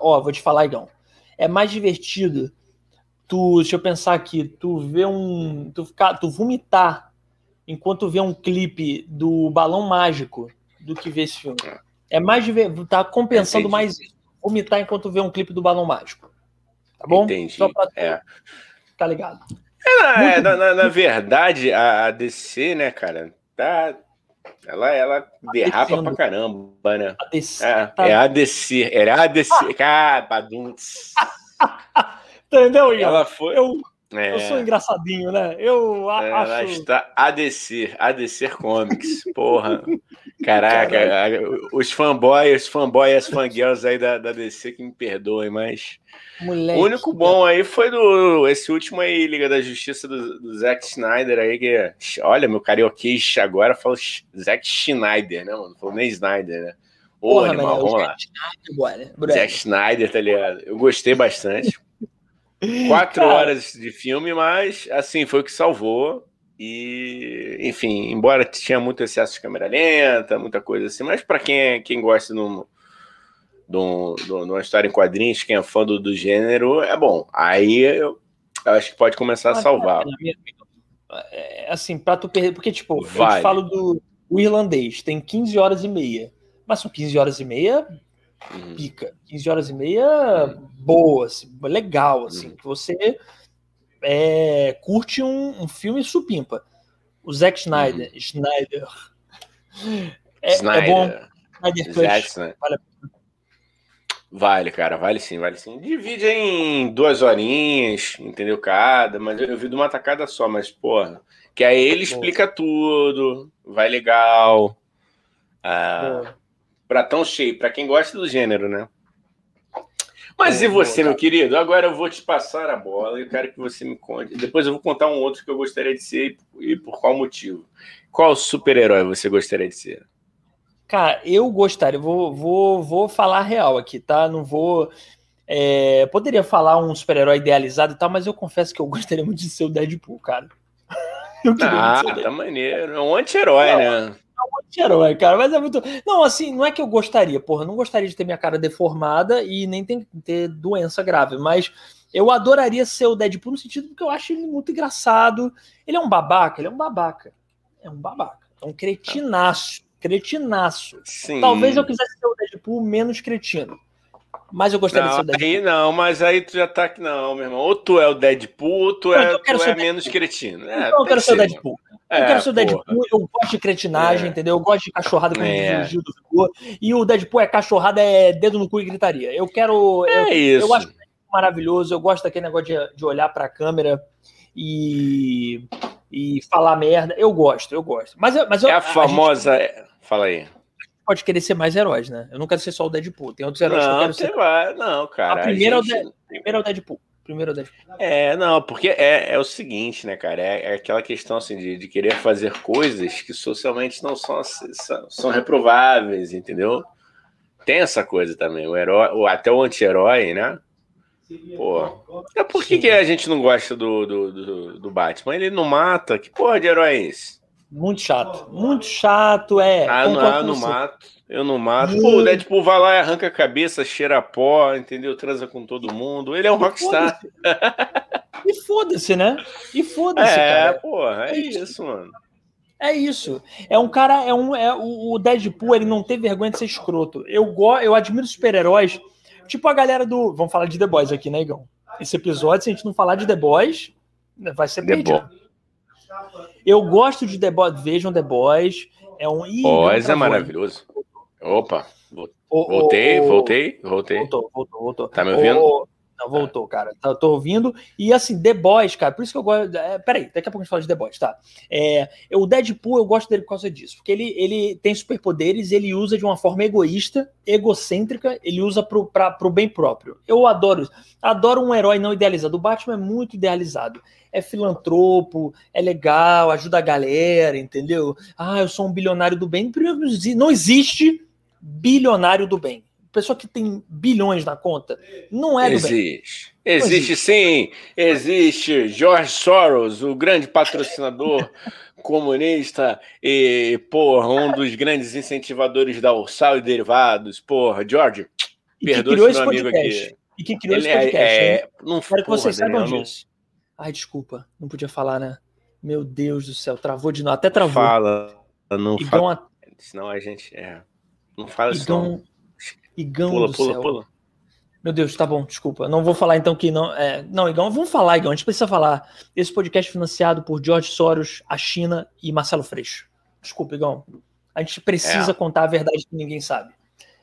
vou te falar, Igão, é mais divertido tu, deixa eu pensar aqui, tu vê um, tu vomitar enquanto vê um clipe do Balão Mágico do que vê esse filme. É mais divertido, tá compensando mais vomitar enquanto vê um clipe do Balão Mágico. Tá bom? Entendi. Só pra tu, tá ligado? É, na verdade, a DC, né, cara, tá... Ela derrapa descendo pra caramba, né? ADC, é ADC. Era ADC. Entendeu, Ian? Ela foi... eu sou engraçadinho, né? Ela está ADC Comics. Porra. Caraca. Os fanboys e as fangirls aí da DC que me perdoem, mas... Moleque, o único bom aí foi esse último aí, Liga da Justiça do Zack Snyder aí, que, olha, meu carioquês agora fala Zack Schneider, né, mano? Não falou nem Snyder, né? Ô, animal, vamos lá. Zack Snyder, tá ligado? Eu gostei bastante. 4 horas de filme, mas, assim, foi o que salvou. E, enfim, embora tinha muito excesso de câmera lenta, muita coisa assim, mas pra quem gosta de uma história em quadrinhos, quem é fã do gênero, é bom. Aí eu acho que pode começar a salvar. Assim, pra tu perder, porque, tipo, eu te falo do irlandês, tem 15 horas e meia, mas são 15 horas e meia pica, 15 horas e meia boa, assim, legal, assim, que você curte um filme supimpa. O Zack Snyder, Snyder. É bom. Snyder, vale a pena. Vale, cara, vale sim. Divide em 2 horinhas, entendeu? Cada, mas eu vi de uma tacada só, mas porra, que aí ele explica tudo, vai legal. Pra tão cheio, pra quem gosta do gênero, né? Mas e você, meu querido? Agora eu vou te passar a bola, eu quero que você me conte. Depois eu vou contar um outro que eu gostaria de ser e por qual motivo. Qual super-herói você gostaria de ser? Cara, eu gostaria, vou falar real aqui, tá? Não vou... poderia falar um super-herói idealizado e tal, mas eu confesso que eu gostaria muito de ser o Deadpool, cara. Tá maneiro. É um anti-herói, né? É um anti-herói, cara, mas é muito... Não, assim, não é que eu gostaria, porra, não gostaria de ter minha cara deformada e nem ter doença grave, mas eu adoraria ser o Deadpool no sentido porque eu acho ele muito engraçado. Ele é um babaca, é um cretinaço. Sim. Talvez eu quisesse ser o Deadpool menos cretino. Mas eu gostaria de ser o Deadpool. Aí não, mas aí tu já tá aqui, não, meu irmão. Ou tu é o Deadpool, ou tu é menos cretino. Então eu quero ser o Deadpool. Eu quero ser o Deadpool, eu gosto de cretinagem, entendeu? Eu gosto de cachorrada, como o Gil do Vigor. E o Deadpool é cachorrada, é dedo no cu e gritaria. Eu quero... isso. Eu acho maravilhoso, eu gosto daquele negócio de olhar pra câmera e falar merda. Eu gosto. Mas a famosa... Fala aí. Pode querer ser mais heróis, né? Eu não quero ser só o Deadpool. Tem outros heróis que eu quero ser. Não, cara. Primeiro é o Deadpool. Porque é o seguinte, né, cara? É aquela questão, assim, de querer fazer coisas que socialmente não são reprováveis, entendeu? Tem essa coisa também. O herói, ou até o anti-herói, né? Pô. É por que a gente não gosta do Batman? Ele não mata. Que porra de herói é esse? Muito chato, é. Eu não mato. Pô, o Deadpool vai lá e arranca a cabeça, cheira a pó, entendeu? Transa com todo mundo. Ele é um rockstar. E foda-se, né? E foda-se, cara. Porra, é isso, mano. É isso. É um cara, o Deadpool, ele não tem vergonha de ser escroto. Eu admiro super-heróis, tipo a galera do... Vamos falar de The Boys aqui, né, Igão? Esse episódio, se a gente não falar de The Boys, vai ser perdido. Eu gosto de The Boys, vejam The Boys. Boys é maravilhoso. Opa, voltei. Voltou. Tá me ouvindo? Não, voltou, cara. Tô ouvindo. E assim, The Boys, cara, por isso que eu gosto... peraí, daqui a pouco a gente fala de The Boys, tá? O Deadpool, eu gosto dele por causa disso. Porque ele tem superpoderes, ele usa de uma forma egoísta, egocêntrica, ele usa pro bem próprio. Eu adoro um herói não idealizado. O Batman é muito idealizado. É filantropo, é legal, ajuda a galera, entendeu? Eu sou um bilionário do bem. Não existe bilionário do bem. Pessoa que tem bilhões na conta não é do bem. Existe sim. Existe George Soros, o grande patrocinador comunista e, porra, um dos grandes incentivadores da Ursal e derivados. Porra, George, perdoa esse meu amigo aqui. E que criou esse podcast, né? Não, quero que vocês saibam disso. Ai, desculpa, não podia falar, né? Meu Deus do céu, travou de novo, até travou. Fala, não Igão fala. Senão a gente... Não fala isso, não. Igão pula, do céu. Pula. Meu Deus, tá bom, desculpa. Não vou falar então que não... Não, Igão, vamos falar, Igão. A gente precisa falar. Esse podcast é financiado por George Soros, a China e Marcelo Freixo. Desculpa, Igão. A gente precisa contar a verdade que ninguém sabe.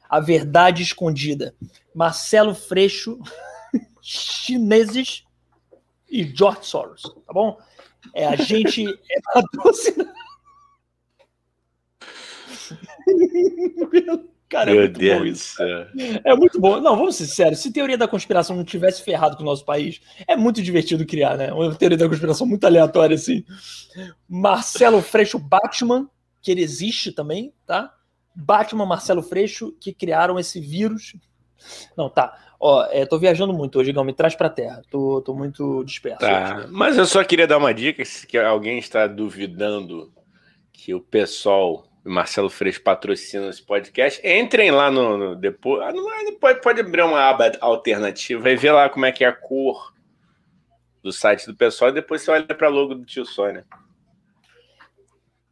A verdade escondida. Marcelo Freixo, chineses e George Soros, tá bom? A gente é patrocinado. Cara, meu Deus do céu. É muito bom. Não, vamos ser sérios. Se teoria da conspiração não tivesse ferrado com o nosso país, é muito divertido criar, né? Uma teoria da conspiração muito aleatória, assim. Marcelo Freixo, Batman, que ele existe também, tá? Batman, Marcelo Freixo, que criaram esse vírus. Não, tá. Ó, tô viajando muito hoje, Igão, me traz pra terra. Tô muito disperso. Tá. Hoje, né? Mas eu só queria dar uma dica, que alguém está duvidando que o pessoal... Marcelo Freixo patrocina esse podcast. Entrem lá no depois. Pode abrir uma aba alternativa e ver lá como é que é a cor do site do pessoal. E depois você olha para logo do Tio Sônia.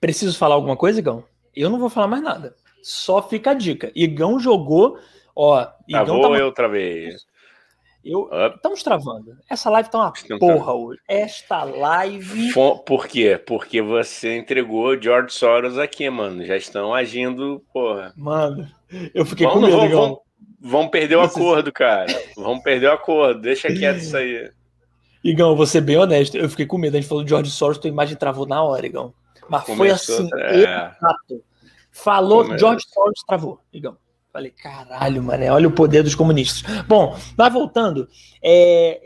Preciso falar alguma coisa, Igão? Eu não vou falar mais nada. Só fica a dica. Igão jogou. Ó, Igão travou eu travei. Estamos travando. Essa live tá uma porra hoje. Esta live... Por quê? Porque você entregou George Soros aqui, mano. Já estão agindo, porra. Mano, eu fiquei com medo, Igão. Vamos perder o acordo, cara. Vamos perder o acordo. Deixa quieto isso aí. Igão, eu vou ser bem honesto. Eu fiquei com medo. A gente falou de George Soros, tua imagem travou na hora, Igão. Mas começou, foi assim, exato. Falou, começou. George Soros travou, Igão. Falei, caralho, mané, olha o poder dos comunistas. Bom, mas voltando,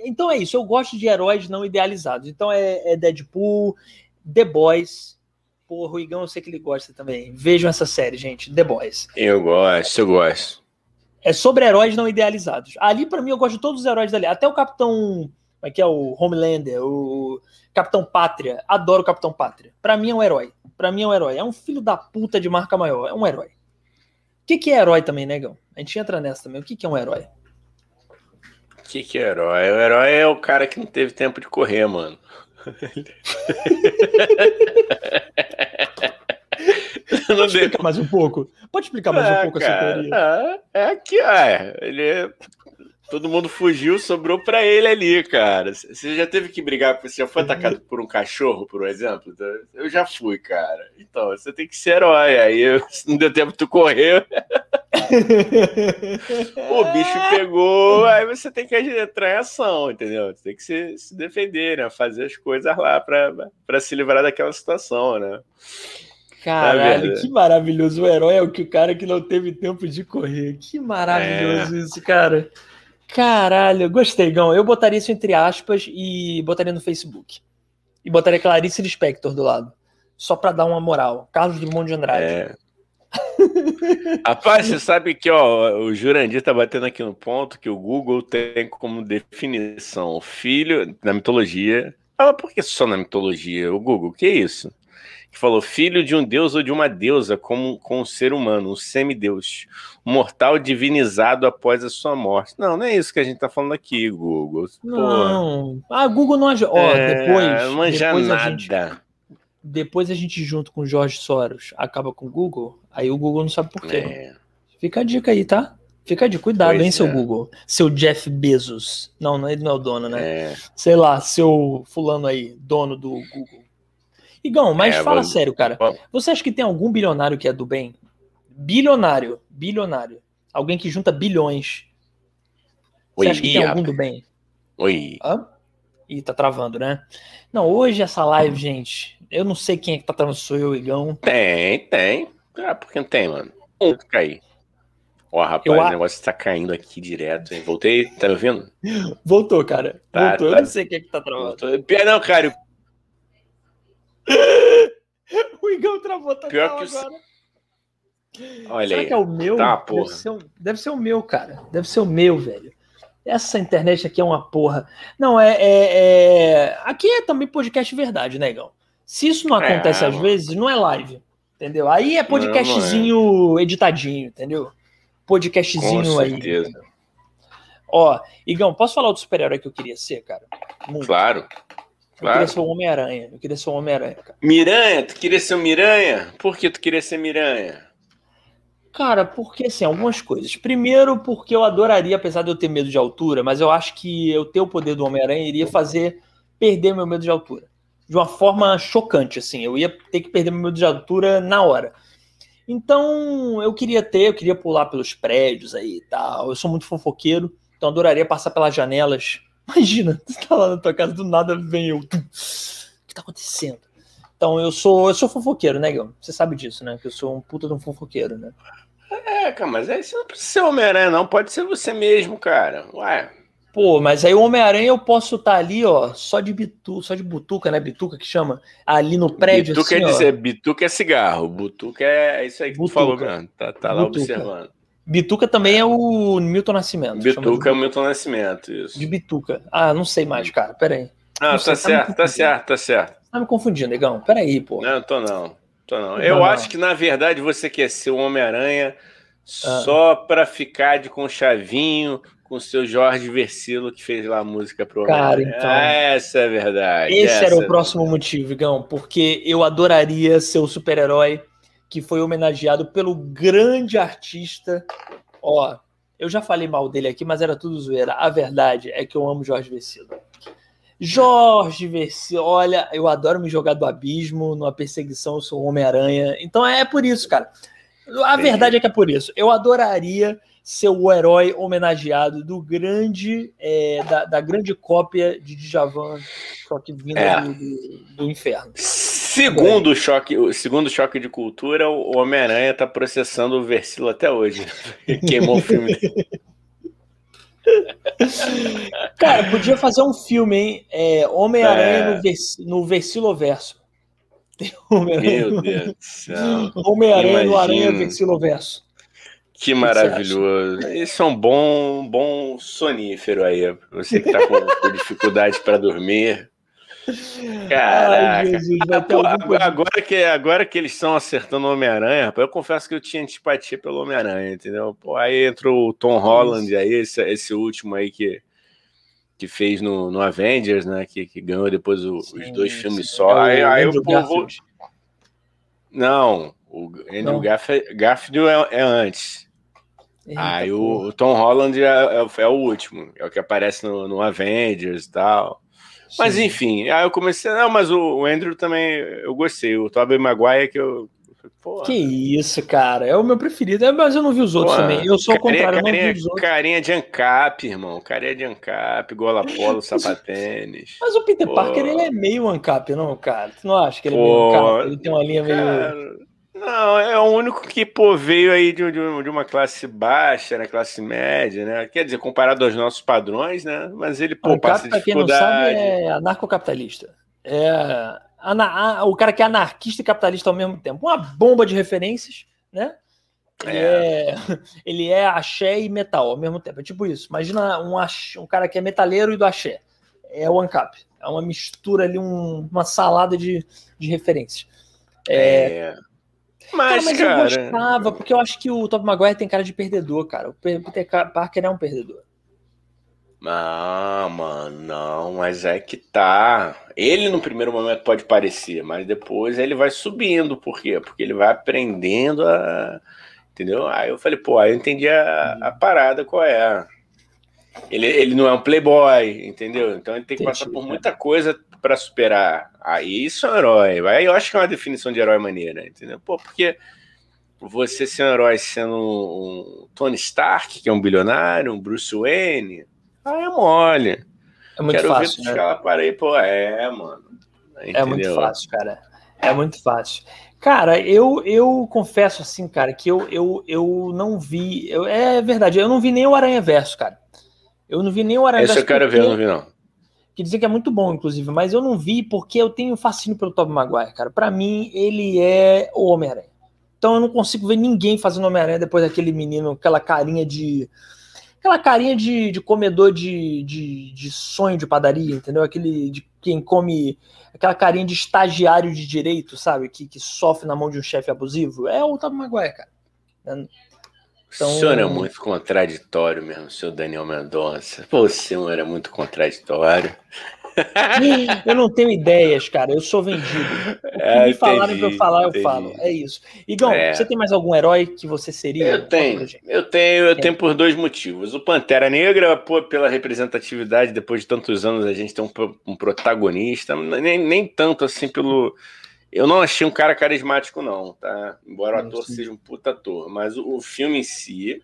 então é isso, eu gosto de heróis não idealizados. Então é Deadpool, The Boys, porra, o Igão eu sei que ele gosta também. Vejam essa série, gente, The Boys. Eu gosto. É sobre heróis não idealizados. Ali, pra mim, eu gosto de todos os heróis dali. Até o Capitão, aqui é o Homelander, o Capitão Pátria. Adoro o Capitão Pátria. Pra mim é um herói. É um filho da puta de marca maior, é um herói. O que é herói também, Negão? A gente entra nessa também. O que é um herói? O que é herói? O herói é o cara que não teve tempo de correr, mano. Pode explicar mais um pouco? Essa teoria? Todo mundo fugiu, sobrou pra ele ali, cara. Você já teve que brigar, você já foi atacado por um cachorro, por exemplo? Eu já fui, cara. Então, você tem que ser herói. Aí, se não deu tempo de tu correr... o bicho pegou, aí você tem que entrar em ação, entendeu? Você tem que se defender, né? Fazer as coisas lá pra se livrar daquela situação, né? Caralho, que maravilhoso. O herói é o cara que não teve tempo de correr. Que maravilhoso isso, cara. Caralho, gostei, Gão. Eu botaria isso entre aspas e botaria no Facebook. E botaria Clarice Lispector do lado. Só pra dar uma moral. Carlos Drummond de Andrade. Rapaz, você sabe que o Jurandir tá batendo aqui no ponto que o Google tem como definição o filho na mitologia. Ah, por que só na mitologia? O Google, que é isso? Que falou filho de um deus ou de uma deusa com um ser humano, um semideus, um mortal divinizado após a sua morte. Não é isso que a gente tá falando aqui, Google. Não, Google não ajuda. Não manja nada. Depois a gente junto com o Jorge Soros acaba com o Google, aí o Google não sabe por quê. Fica a dica aí, tá? Fica a dica, cuidado, hein, seu Google. Seu Jeff Bezos. Não, ele não é o dono, né? Sei lá, seu fulano aí, dono do Google. Igão, mas fala sério, cara. Você acha que tem algum bilionário que é do bem? Bilionário. Alguém que junta bilhões. Você acha que tem algum do bem? Ih, tá travando, né? Não, hoje essa live, gente, eu não sei quem é que tá travando, sou eu, Igão. Tem. Ah, por que não tem, mano? Fica aí. Ó, rapaz, o negócio tá caindo aqui direto, hein? Voltei, tá me ouvindo? Voltou, cara. Voltou, eu não sei quem é que tá travando. Não, cara, o Igão travou, tá pior que agora. Olha, será aí que é o meu? Tá, porra. Deve ser o meu, cara. Deve ser o meu, velho. Essa internet aqui é uma porra. Não, aqui é também podcast verdade, né, Igão? Se isso não acontece às vezes, não é live, entendeu? Aí é podcastzinho editadinho, entendeu? Podcastzinho aí. Com certeza. Ó, Igão, posso falar do super-herói que eu queria ser, cara? Muito. Claro. Eu queria ser o Homem-Aranha. Eu queria ser o Homem-Aranha, cara. Miranha? Tu queria ser o Miranha? Por que tu queria ser Miranha? Cara, porque assim, algumas coisas. Primeiro, porque eu adoraria, apesar de eu ter medo de altura, mas eu acho que eu ter o poder do Homem-Aranha iria fazer perder meu medo de altura. De uma forma chocante, assim. Eu ia ter que perder meu medo de altura na hora. Então, eu queria pular pelos prédios aí e tal. Eu sou muito fofoqueiro, então adoraria passar pelas janelas. Imagina, você tá lá na tua casa, do nada vem eu. O que tá acontecendo? Então, eu sou fofoqueiro, né, Guilherme? Você sabe disso, né? Que eu sou um puta de um fofoqueiro, né? É, cara, mas aí você não precisa ser Homem-Aranha, não. Pode ser você mesmo, cara. Ué. Pô, mas aí o Homem-Aranha eu posso estar ali, ó, só de butuca, né? Bituca que chama? Ali no prédio, bituca assim, ó. Bituca é cigarro. Butuca é isso aí que tu falou, cara. Tá lá observando. Bituca também é o Milton Nascimento. Bituca é o Milton Nascimento, isso. De bituca. Ah, não sei mais, cara. Pera aí. Ah, tá certo. Tá me confundindo, Negão. Pera aí, pô. Não, tô não. Eu acho que, na verdade, você quer ser o Homem-Aranha só pra ficar de conchavinho com o seu Jorge Versilo, que fez lá a música pro Homem-Aranha. Cara, então... Essa é a verdade. Esse era o próximo motivo, Igão, porque eu adoraria ser o super-herói que foi homenageado pelo grande artista. Ó, eu já falei mal dele aqui, mas era tudo zoeira. A verdade é que eu amo Jorge Versilo. Jorge Versilo, olha, eu adoro me jogar do abismo, numa perseguição, eu sou o Homem-Aranha. Então é por isso, cara. A verdade é que é por isso. Eu adoraria ser o herói homenageado do grande, da grande cópia de Djavan, choque vindo do inferno. Segundo o choque de cultura, o Homem-Aranha está processando o Versilo até hoje. Queimou o filme dele. Cara, podia fazer um filme, hein? Homem-Aranha no Versiloverso. Meu Deus do céu. Homem-Aranha no Aranha Versiloverso. Que maravilhoso. Esse é um bom sonífero aí. Você que tá com dificuldade para dormir. Caraca. Ai, Jesus, agora que eles estão acertando o Homem-Aranha, eu confesso que eu tinha antipatia pelo Homem-Aranha, entendeu? Pô, aí entrou o Tom Holland, aí, esse último aí que fez no Avengers, né? Que ganhou depois os dois filmes só. Aí o povo... Não, o Andrew Garfield é antes. Eita, aí o Tom Holland é o último, é o que aparece no Avengers e tal. Mas enfim, aí eu comecei... Não, mas o Andrew também eu gostei. O Tobey Maguire que eu... Porra. Que isso, cara. É o meu preferido. Mas eu não vi os outros também. Eu sou o contrário, eu não vi os outros. Carinha de ANCAP, irmão. Carinha de ANCAP, gola polo, sapatênis. Mas o Peter Parker, ele é meio ANCAP, não, cara? Tu não acha que ele é meio ANCAP? Ele tem uma linha meio... Não, é o único que, pô, veio aí de uma classe baixa, né, classe média, né? Quer dizer, comparado aos nossos padrões, né? Mas ele, pô, passa dificuldade. Quem não sabe, é anarcocapitalista. É o cara que é anarquista e capitalista ao mesmo tempo. Uma bomba de referências, né? Ele é axé e metal ao mesmo tempo. É tipo isso. Imagina um cara que é metaleiro e do axé. É o ANCAP. É uma mistura ali, uma salada de referências. Mas eu gostava, porque eu acho que o Tobey Maguire tem cara de perdedor, cara. O Peter Parker é um perdedor. Ah, mano, não, mas é que tá. Ele no primeiro momento pode parecer, mas depois ele vai subindo. Por quê? Porque ele vai aprendendo a... Entendeu? Aí eu falei, pô, aí eu entendi a parada qual é. Ele não é um playboy, entendeu? Então ele tem que passar por muita coisa pra superar. Aí isso é um herói. Aí eu acho que é uma definição de herói maneira, entendeu? Pô, porque você ser um herói sendo um Tony Stark, que é um bilionário, um Bruce Wayne, aí é mole. É muito fácil, né? Pô, mano. Entendeu? É muito fácil, cara. É muito fácil. Cara, eu confesso assim, cara, que eu não vi... É verdade, eu não vi nem o Aranha Verso, cara. Eu não vi nem o Aranha Verso. Esse eu quero ver, eu não vi, não. Que dizem que é muito bom, inclusive, mas eu não vi porque eu tenho fascínio pelo Tobey Maguire, cara. Pra mim, ele é o Homem-Aranha. Então eu não consigo ver ninguém fazendo Homem-Aranha depois daquele menino, aquela carinha de comedor de sonho de padaria, entendeu? Aquele de quem come, aquela carinha de estagiário de direito, sabe? Que sofre na mão de um chefe abusivo. É o Tobey Maguire, cara. Então... O senhor é muito contraditório mesmo, o senhor Daniel Mendonça. Pô, o senhor era muito contraditório. Eu não tenho ideias, cara. Eu sou vendido. Me falarem pra eu falar, eu falo. É isso. Igão, você tem mais algum herói que você seria? Eu tenho por dois motivos. O Pantera Negra, pô, pela representatividade, depois de tantos anos, a gente tem um protagonista. Nem tanto assim pelo... Eu não achei um cara carismático, não, tá? Embora o ator seja um puta ator. Mas o filme em si...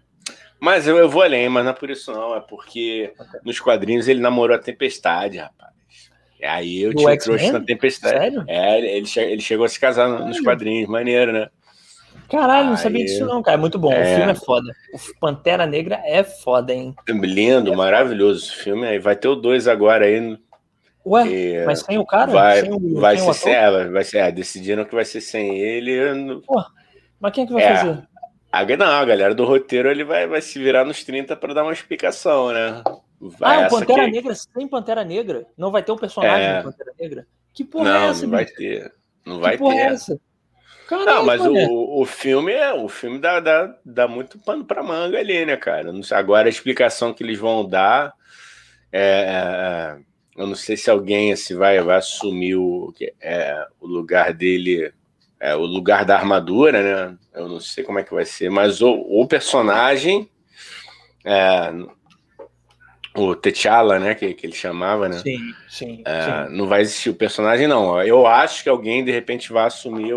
Mas eu vou além, mas não é por isso, não. É porque nos quadrinhos ele namorou a Tempestade, rapaz. Aí eu tinha trouxe na Tempestade. Sério? É, ele chegou a se casar nos quadrinhos, maneiro, né? Caralho, não sabia disso não, cara, é muito bom, o filme é foda, o Pantera Negra é foda, hein? Lindo, maravilhoso o filme, aí vai ter o 2 agora aí. Ué, mas sem o cara? Decidiram que vai ser sem ele. Pô, mas quem é que vai fazer? A galera do roteiro ele vai se virar nos 30 pra dar uma explicação, né? O Pantera Negra sem Pantera Negra? Não vai ter um personagem do Pantera Negra? Que porra é essa? Não, vai ter. Não vai ter. Que porra é essa? Caramba, não, mas o filme dá muito pano pra manga ali, né, cara? Agora a explicação que eles vão dar eu não sei se alguém assim, vai assumir o lugar dele, o lugar da armadura, né? Eu não sei como é que vai ser, mas o personagem o T'Challa, né, que ele chamava, né? Sim. Não vai existir o personagem, não. Eu acho que alguém, de repente, vai assumir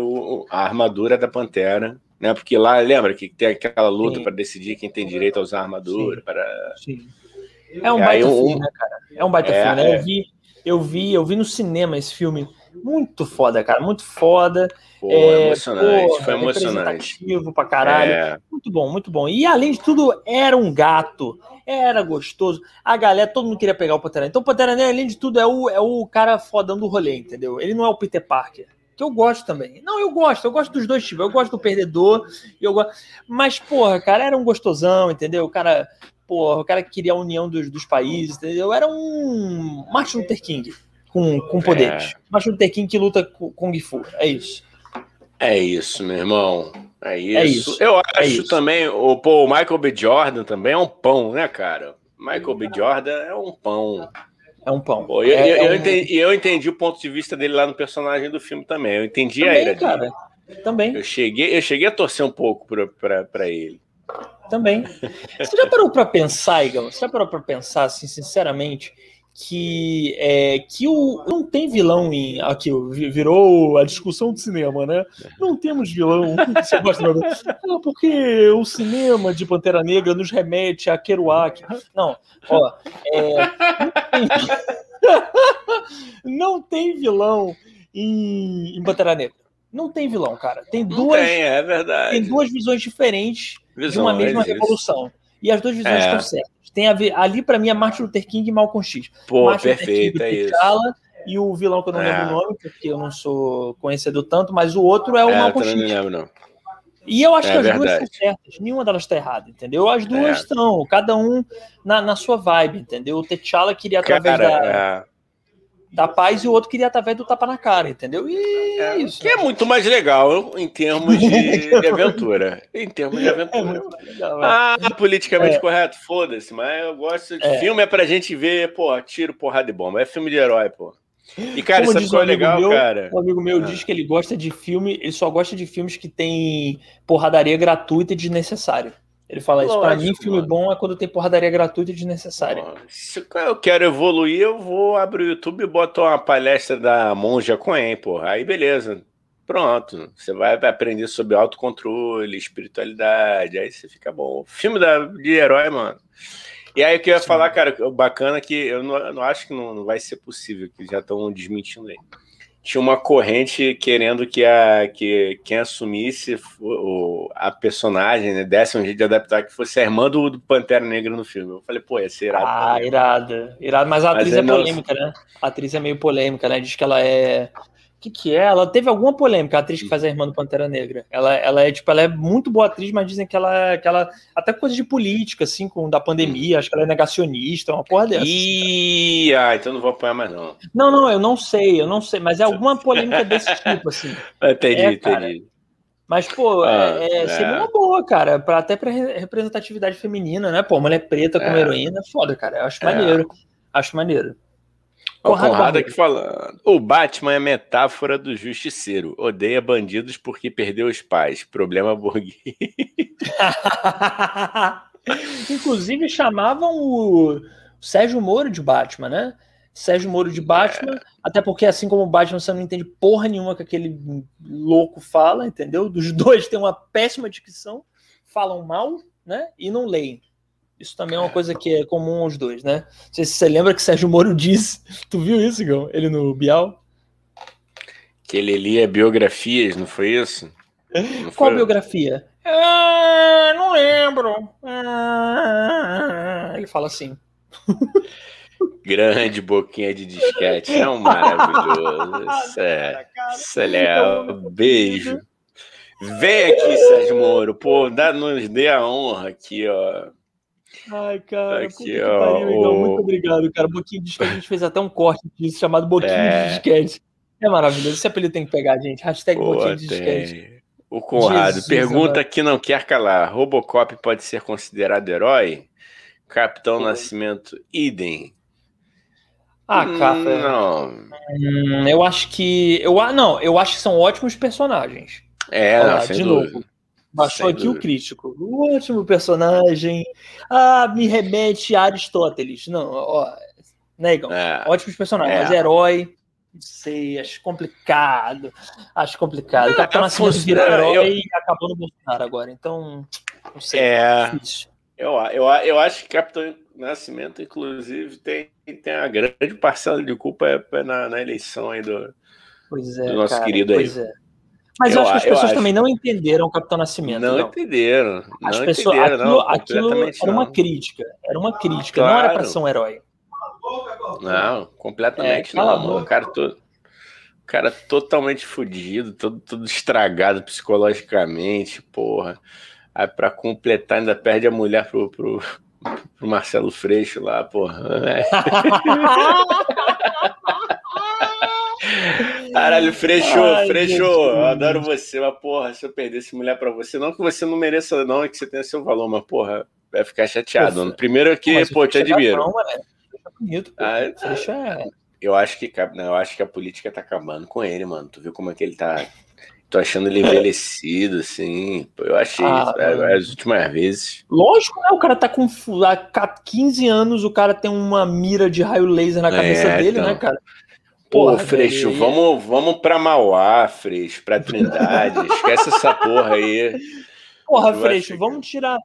a armadura da Pantera, né? Porque lá, lembra que tem aquela luta para decidir quem tem direito a usar a armadura. Sim. É um baita filme, né, cara? É um baita filme, né? Eu vi no cinema esse filme. Muito foda, cara, muito foda. Pô, emocionante, foi emocionante. Representativo pra caralho. Muito bom, muito bom. E além de tudo, era um gato, era gostoso. A galera, todo mundo queria pegar o Pantera. Então o Pantera, né, além de tudo, é o cara fodão do rolê, entendeu? Ele não é o Peter Parker, que eu gosto também. Não, eu gosto dos dois tipos. Eu gosto do perdedor, mas, porra, cara, era um gostosão, entendeu? O cara que queria a união dos países, entendeu? Era um Martin Luther King. Com poderes. Martin Luther King que luta com Kung Fu. É isso. É isso, meu irmão. É isso. Eu acho também... O Michael B. Jordan também é um pão, né, cara? Michael B. Jordan é um pão. É um pão. Pô, eu entendi o ponto de vista dele lá no personagem do filme também. Eu entendi também, a ira dele. Também. Eu cheguei a torcer um pouco pra ele. Também. Você já parou pra pensar, Igor? Você já parou pra pensar, assim, sinceramente... que o não tem vilão em aqui virou a discussão do cinema, né? Não temos vilão. Porque o cinema de Pantera Negra nos remete a Kerouac. Não, ó, não tem vilão em Pantera Negra. Não tem vilão, cara. Tem duas visões diferentes de uma mesma revolução. E as duas visões estão certas. Tem a ver, ali pra mim é Martin Luther King e Malcolm X. Pô, Martin perfeito, Luther King, é T'Challa, isso. E o vilão que eu não lembro o nome, porque eu não sou conhecedor tanto, mas o outro é o Malcolm X. Não lembro, não. E eu acho que as duas são certas, nenhuma delas tá errada, entendeu? As duas estão, cada um na sua vibe, entendeu? O T'Challa queria através da paz e o outro queria através do tapa na cara, entendeu? E é isso. Que é muito mais legal em termos de aventura. É muito legal, politicamente correto, foda-se, mas eu gosto de filme, é pra gente ver, pô, tiro, porrada e bomba. É filme de herói, pô. E, cara, isso é legal, cara. Um amigo meu diz que ele gosta de filme, ele só gosta de filmes que tem porradaria gratuita e desnecessário. Ele fala isso, pra mim filme bom é quando tem porradaria gratuita e desnecessária. Se eu quero evoluir, eu vou abrir o YouTube e boto uma palestra da Monja Coen, porra. Aí beleza, pronto. Você vai aprender sobre autocontrole, espiritualidade, aí você fica bom. Filme de herói, mano. E aí o que eu ia falar, cara, o bacana é que eu não acho que não vai ser possível, que já estão desmentindo aí. Tinha uma corrente querendo que quem assumisse a personagem, né, desse um jeito de adaptar, que fosse a irmã do Pantera Negra no filme. Eu falei, pô, ia ser irado. Irado, mas a atriz é polêmica, né? A atriz é meio polêmica, né? Diz que ela é... O que é? Ela teve alguma polêmica, a atriz que faz a irmã do Pantera Negra. Ela é muito boa atriz, mas dizem que ela até coisa de política, assim, da pandemia, acho que ela é negacionista, uma porra dessa. Ih, então não vou apanhar mais, não. Não, eu não sei, mas é alguma polêmica desse tipo, assim. Entendi, entendi. Mas, pô, seria uma boa, cara, até pra representatividade feminina, né? Pô, mulher preta como heroína, foda, cara. Eu acho maneiro. Acho maneiro. Conrado aqui falando. O Batman é metáfora do justiceiro. Odeia bandidos porque perdeu os pais. Problema burguês. Inclusive, chamavam o Sérgio Moro de Batman, né? Sérgio Moro de Batman, até porque assim como o Batman você não entende porra nenhuma que aquele louco fala, entendeu? Dos dois tem uma péssima dicção, falam mal, né? E não leem. Isso também é uma coisa que é comum aos dois, né? Não sei se você lembra que Sérgio Moro disse, tu viu isso, Igão? Ele no Bial? Que ele lia biografias, não foi isso? Não. Qual foi... biografia? Ah, não lembro. Ah, ele fala assim. Grande boquinha de disquete, é um maravilhoso. Sério, beijo. Vem aqui, Sérgio Moro, pô, nos dê a honra aqui, ó. Ai, cara, aqui, puta que pariu, Igão, muito obrigado, cara. Boquinha de disquete, a gente fez até um corte disso chamado Boquinha de Disquete. É maravilhoso, esse apelido tem que pegar, gente. Hashtag pô, Boquinha de Disquete. O Conrado, Jesus, pergunta que não quer calar: Robocop pode ser considerado herói? Capitão Nascimento, idem. Ah, cara. Não. Eu acho que. Eu acho que são ótimos personagens. De novo. Baixou aqui o crítico. O ótimo personagem. Ah, me remete a Aristóteles. Não, ó. Né, Igão? Ótimos personagens. Mas herói. Não sei, acho complicado. Acho complicado. O Capitão Nascimento virou herói e acabou no Bolsonaro agora. Então, não sei. É difícil. Eu acho que Capitão Nascimento, inclusive, tem uma grande parcela de culpa na eleição aí do nosso querido aí. Mas eu acho que as pessoas também não entenderam o Capitão Nascimento. Não entenderam. As pessoas, aquilo era uma crítica. Era uma crítica, claro. Não era para ser um herói. Não, completamente não, mano. O cara totalmente fudido, todo estragado psicologicamente, porra. Aí pra completar, ainda perde a mulher pro Marcelo Freixo lá, porra. Né? Caralho, Freixo, eu adoro você, mas porra, se eu perdesse mulher pra você, não que você não mereça, não, é que você tenha seu valor, mas porra, vai ficar chateado. Mano. Primeiro aqui, pô, te admiro. Não, é bonito, pô. Eu acho que a política tá acabando com ele, mano. Tu viu como é que ele tá... Tô achando ele envelhecido, assim. Eu achei as últimas vezes. Lógico, né? O cara tá com 15 anos, o cara tem uma mira de raio laser na cabeça dele, então. Né, cara? Porra, Freixo, velho. Vamos pra Mauá, Freixo, pra Trindade. Esquece essa porra aí. Porra, Freixo, vamos tirar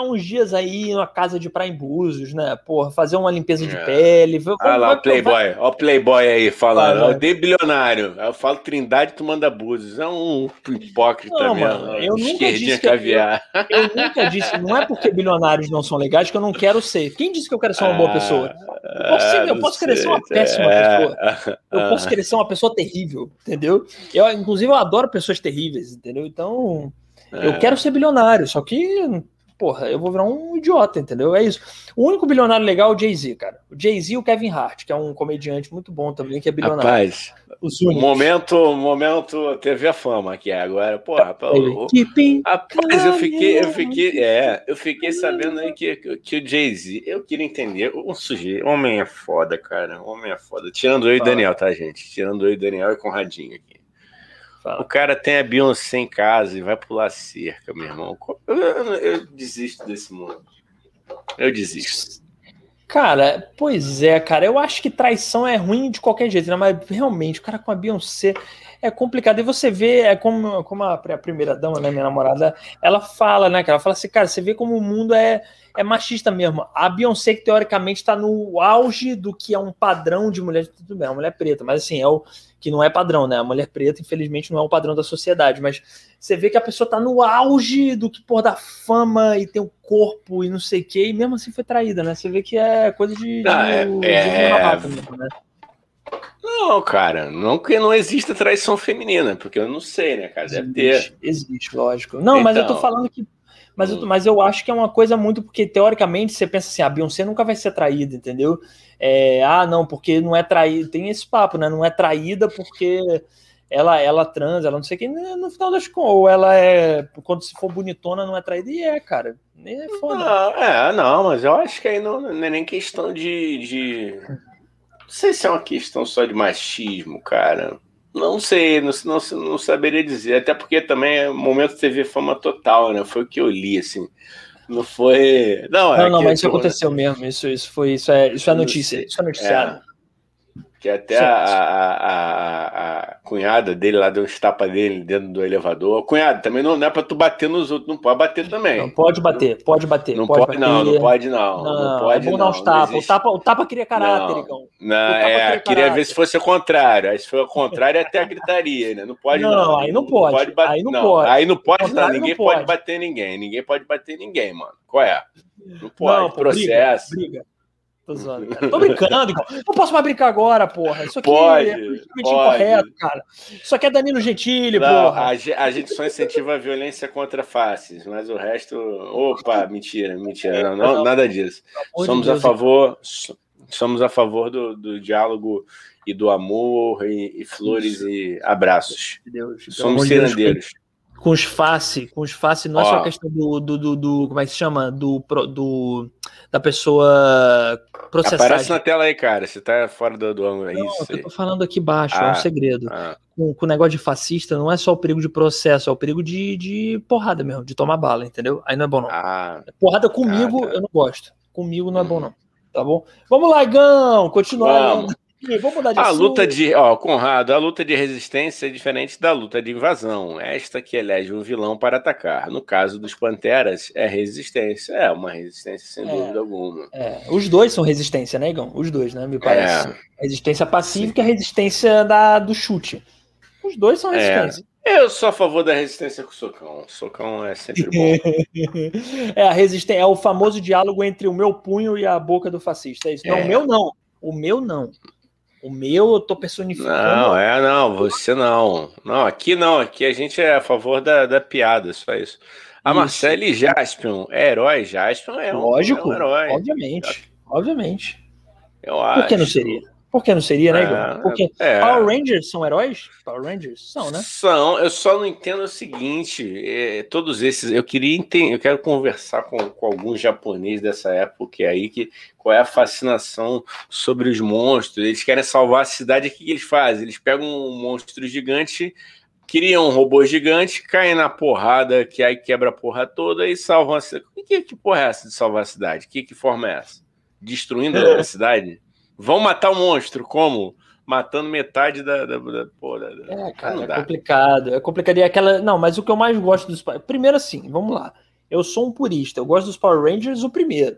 uns dias aí na casa de praia em Búzios, né? Porra, fazer uma limpeza de pele. Lá, Playboy. Ó o Playboy aí falando. Eu dei bilionário. Eu falo Trindade, tu manda Búzios. É um hipócrita mesmo. Eu nunca disse caviar. Eu nunca disse. Não é porque bilionários não são legais que eu não quero ser. Quem disse que eu quero ser uma boa pessoa? Eu posso querer ser uma péssima pessoa. Eu posso querer ser uma pessoa terrível, entendeu? Inclusive, eu adoro pessoas terríveis, entendeu? Então... Eu quero ser bilionário, só que, porra, eu vou virar um idiota, entendeu? É isso. O único bilionário legal é o Jay-Z, cara. O Jay-Z e o Kevin Hart, que é um comediante muito bom também, que é bilionário. Rapaz, momento TV a Fama aqui agora. Porra, rapaz, eu fiquei sabendo aí que o Jay-Z, eu queria entender, um sujeito, homem é foda, cara, homem é foda. Tirando eu e o Daniel, tá, gente? Tirando eu e o Daniel e Conradinho aqui. O cara tem a Beyoncé em casa e vai pular cerca, meu irmão. Eu desisto desse mundo. Eu desisto. Cara, pois é, cara. Eu acho que traição é ruim de qualquer jeito, né? Mas realmente, o cara com a Beyoncé é complicado. E você vê, é como a primeira dama, né, minha namorada, ela fala, né, cara? Ela fala assim, cara, você vê como o mundo é machista mesmo. A Beyoncé, que teoricamente tá no auge do que é um padrão de mulher, tudo bem, é uma mulher preta, mas assim, é o que não é padrão, né? A mulher preta, infelizmente, não é um padrão da sociedade, mas você vê que a pessoa tá no auge do que, pô, da fama e tem o corpo e não sei o quê, e mesmo assim foi traída, né? Você vê que é coisa de... mesmo, né? Não, cara, não que não exista traição feminina, porque eu não sei, né, cara? Deve ter. Existe, lógico. Não, então, mas eu tô falando que... Mas eu acho que é uma coisa muito... Porque, teoricamente, você pensa assim, a Beyoncé nunca vai ser traída, entendeu? Não, porque não é traída... Tem esse papo, né? Não é traída porque ela transa, ela não sei o que, no final das contas, ou ela é, quando se for bonitona, não é traída, e é, cara, nem é foda. Não, mas eu acho que aí não é nem questão de... Não sei se é uma questão só de machismo, cara. Não sei, não saberia dizer, até porque também é momento de TV fama total, né, foi o que eu li, assim. Não foi... Não, mas isso aconteceu mesmo, isso é notícia, isso é noticiado. Que até a cunhada dele lá deu uns tapas dele dentro do elevador. Cunhada, também não é pra tu bater nos outros, não pode bater também. Não pode bater, pode bater. Não pode. É bom dar uns tapas. O tapa cria caráter, então. Queria ver se fosse o contrário. Aí se for o contrário, até a gritaria, né? Não pode não. Aí não pode. Aí não pode. Ninguém pode bater ninguém. Ninguém pode bater ninguém, mano. Qual é? Não pode. Não, processo. Briga. Tô zoando, cara. Tô brincando, igual. Não posso mais brincar agora, porra. Isso aqui é politicamente incorreto, cara. Isso aqui é Danilo Gentili, porra. A gente só incentiva a violência contra faces, mas o resto... Opa, mentira. Não, nada disso. Somos a favor do diálogo e do amor e flores e abraços. Deus, somos cirandeiros. Com os face, não é só a questão do como é que se chama? Da pessoa processada. Aparece na tela aí, cara. Você tá fora do ângulo. É isso. Eu tô falando aqui baixo, é um segredo. Com o negócio de fascista, não é só o perigo de processo, é o perigo de porrada mesmo, de tomar bala, entendeu? Aí não é bom, não. Porrada comigo, eu não gosto. Comigo não é bom, não. Tá bom? Vamos lá, Igão! Continuar. Vou mudar de assunto. Conrado, a luta de resistência é diferente da luta de invasão. Esta que elege um vilão para atacar. No caso dos Panteras, é resistência. É uma resistência, sem dúvida alguma. Os dois são resistência, né, Igão? Os dois, né, me parece. Resistência pacífica e a resistência do chute. Os dois são resistência. Eu sou a favor da resistência com o socão. Socão é sempre bom. A resistência é o famoso diálogo entre o meu punho e a boca do fascista. É isso. Não, o meu não. O meu não. O meu eu tô personificando. Não, você não. Não, aqui não, aqui a gente é a favor da piada, só isso. Marcelo e Jaspion é herói. Jaspion é lógico, um herói. Obviamente. Eu acho. Por que não seria? Né, Igor? Porque Power Rangers são heróis? Power Rangers são, né? São, eu só não entendo o seguinte, todos esses, eu quero conversar com alguns japoneses dessa época aí, qual é a fascinação sobre os monstros, eles querem salvar a cidade, o que eles fazem? Eles pegam um monstro gigante, criam um robô gigante, caem na porrada, que aí quebra a porra toda e salvam a cidade. Que porra é essa de salvar a cidade? Que forma é essa? Destruindo a cidade? Vão matar o monstro, como? Matando metade da porra. Cara, é complicado. E aquela... Não, mas o que eu mais gosto dos... Primeiro assim, vamos lá. Eu sou um purista, eu gosto dos Power Rangers, o primeiro.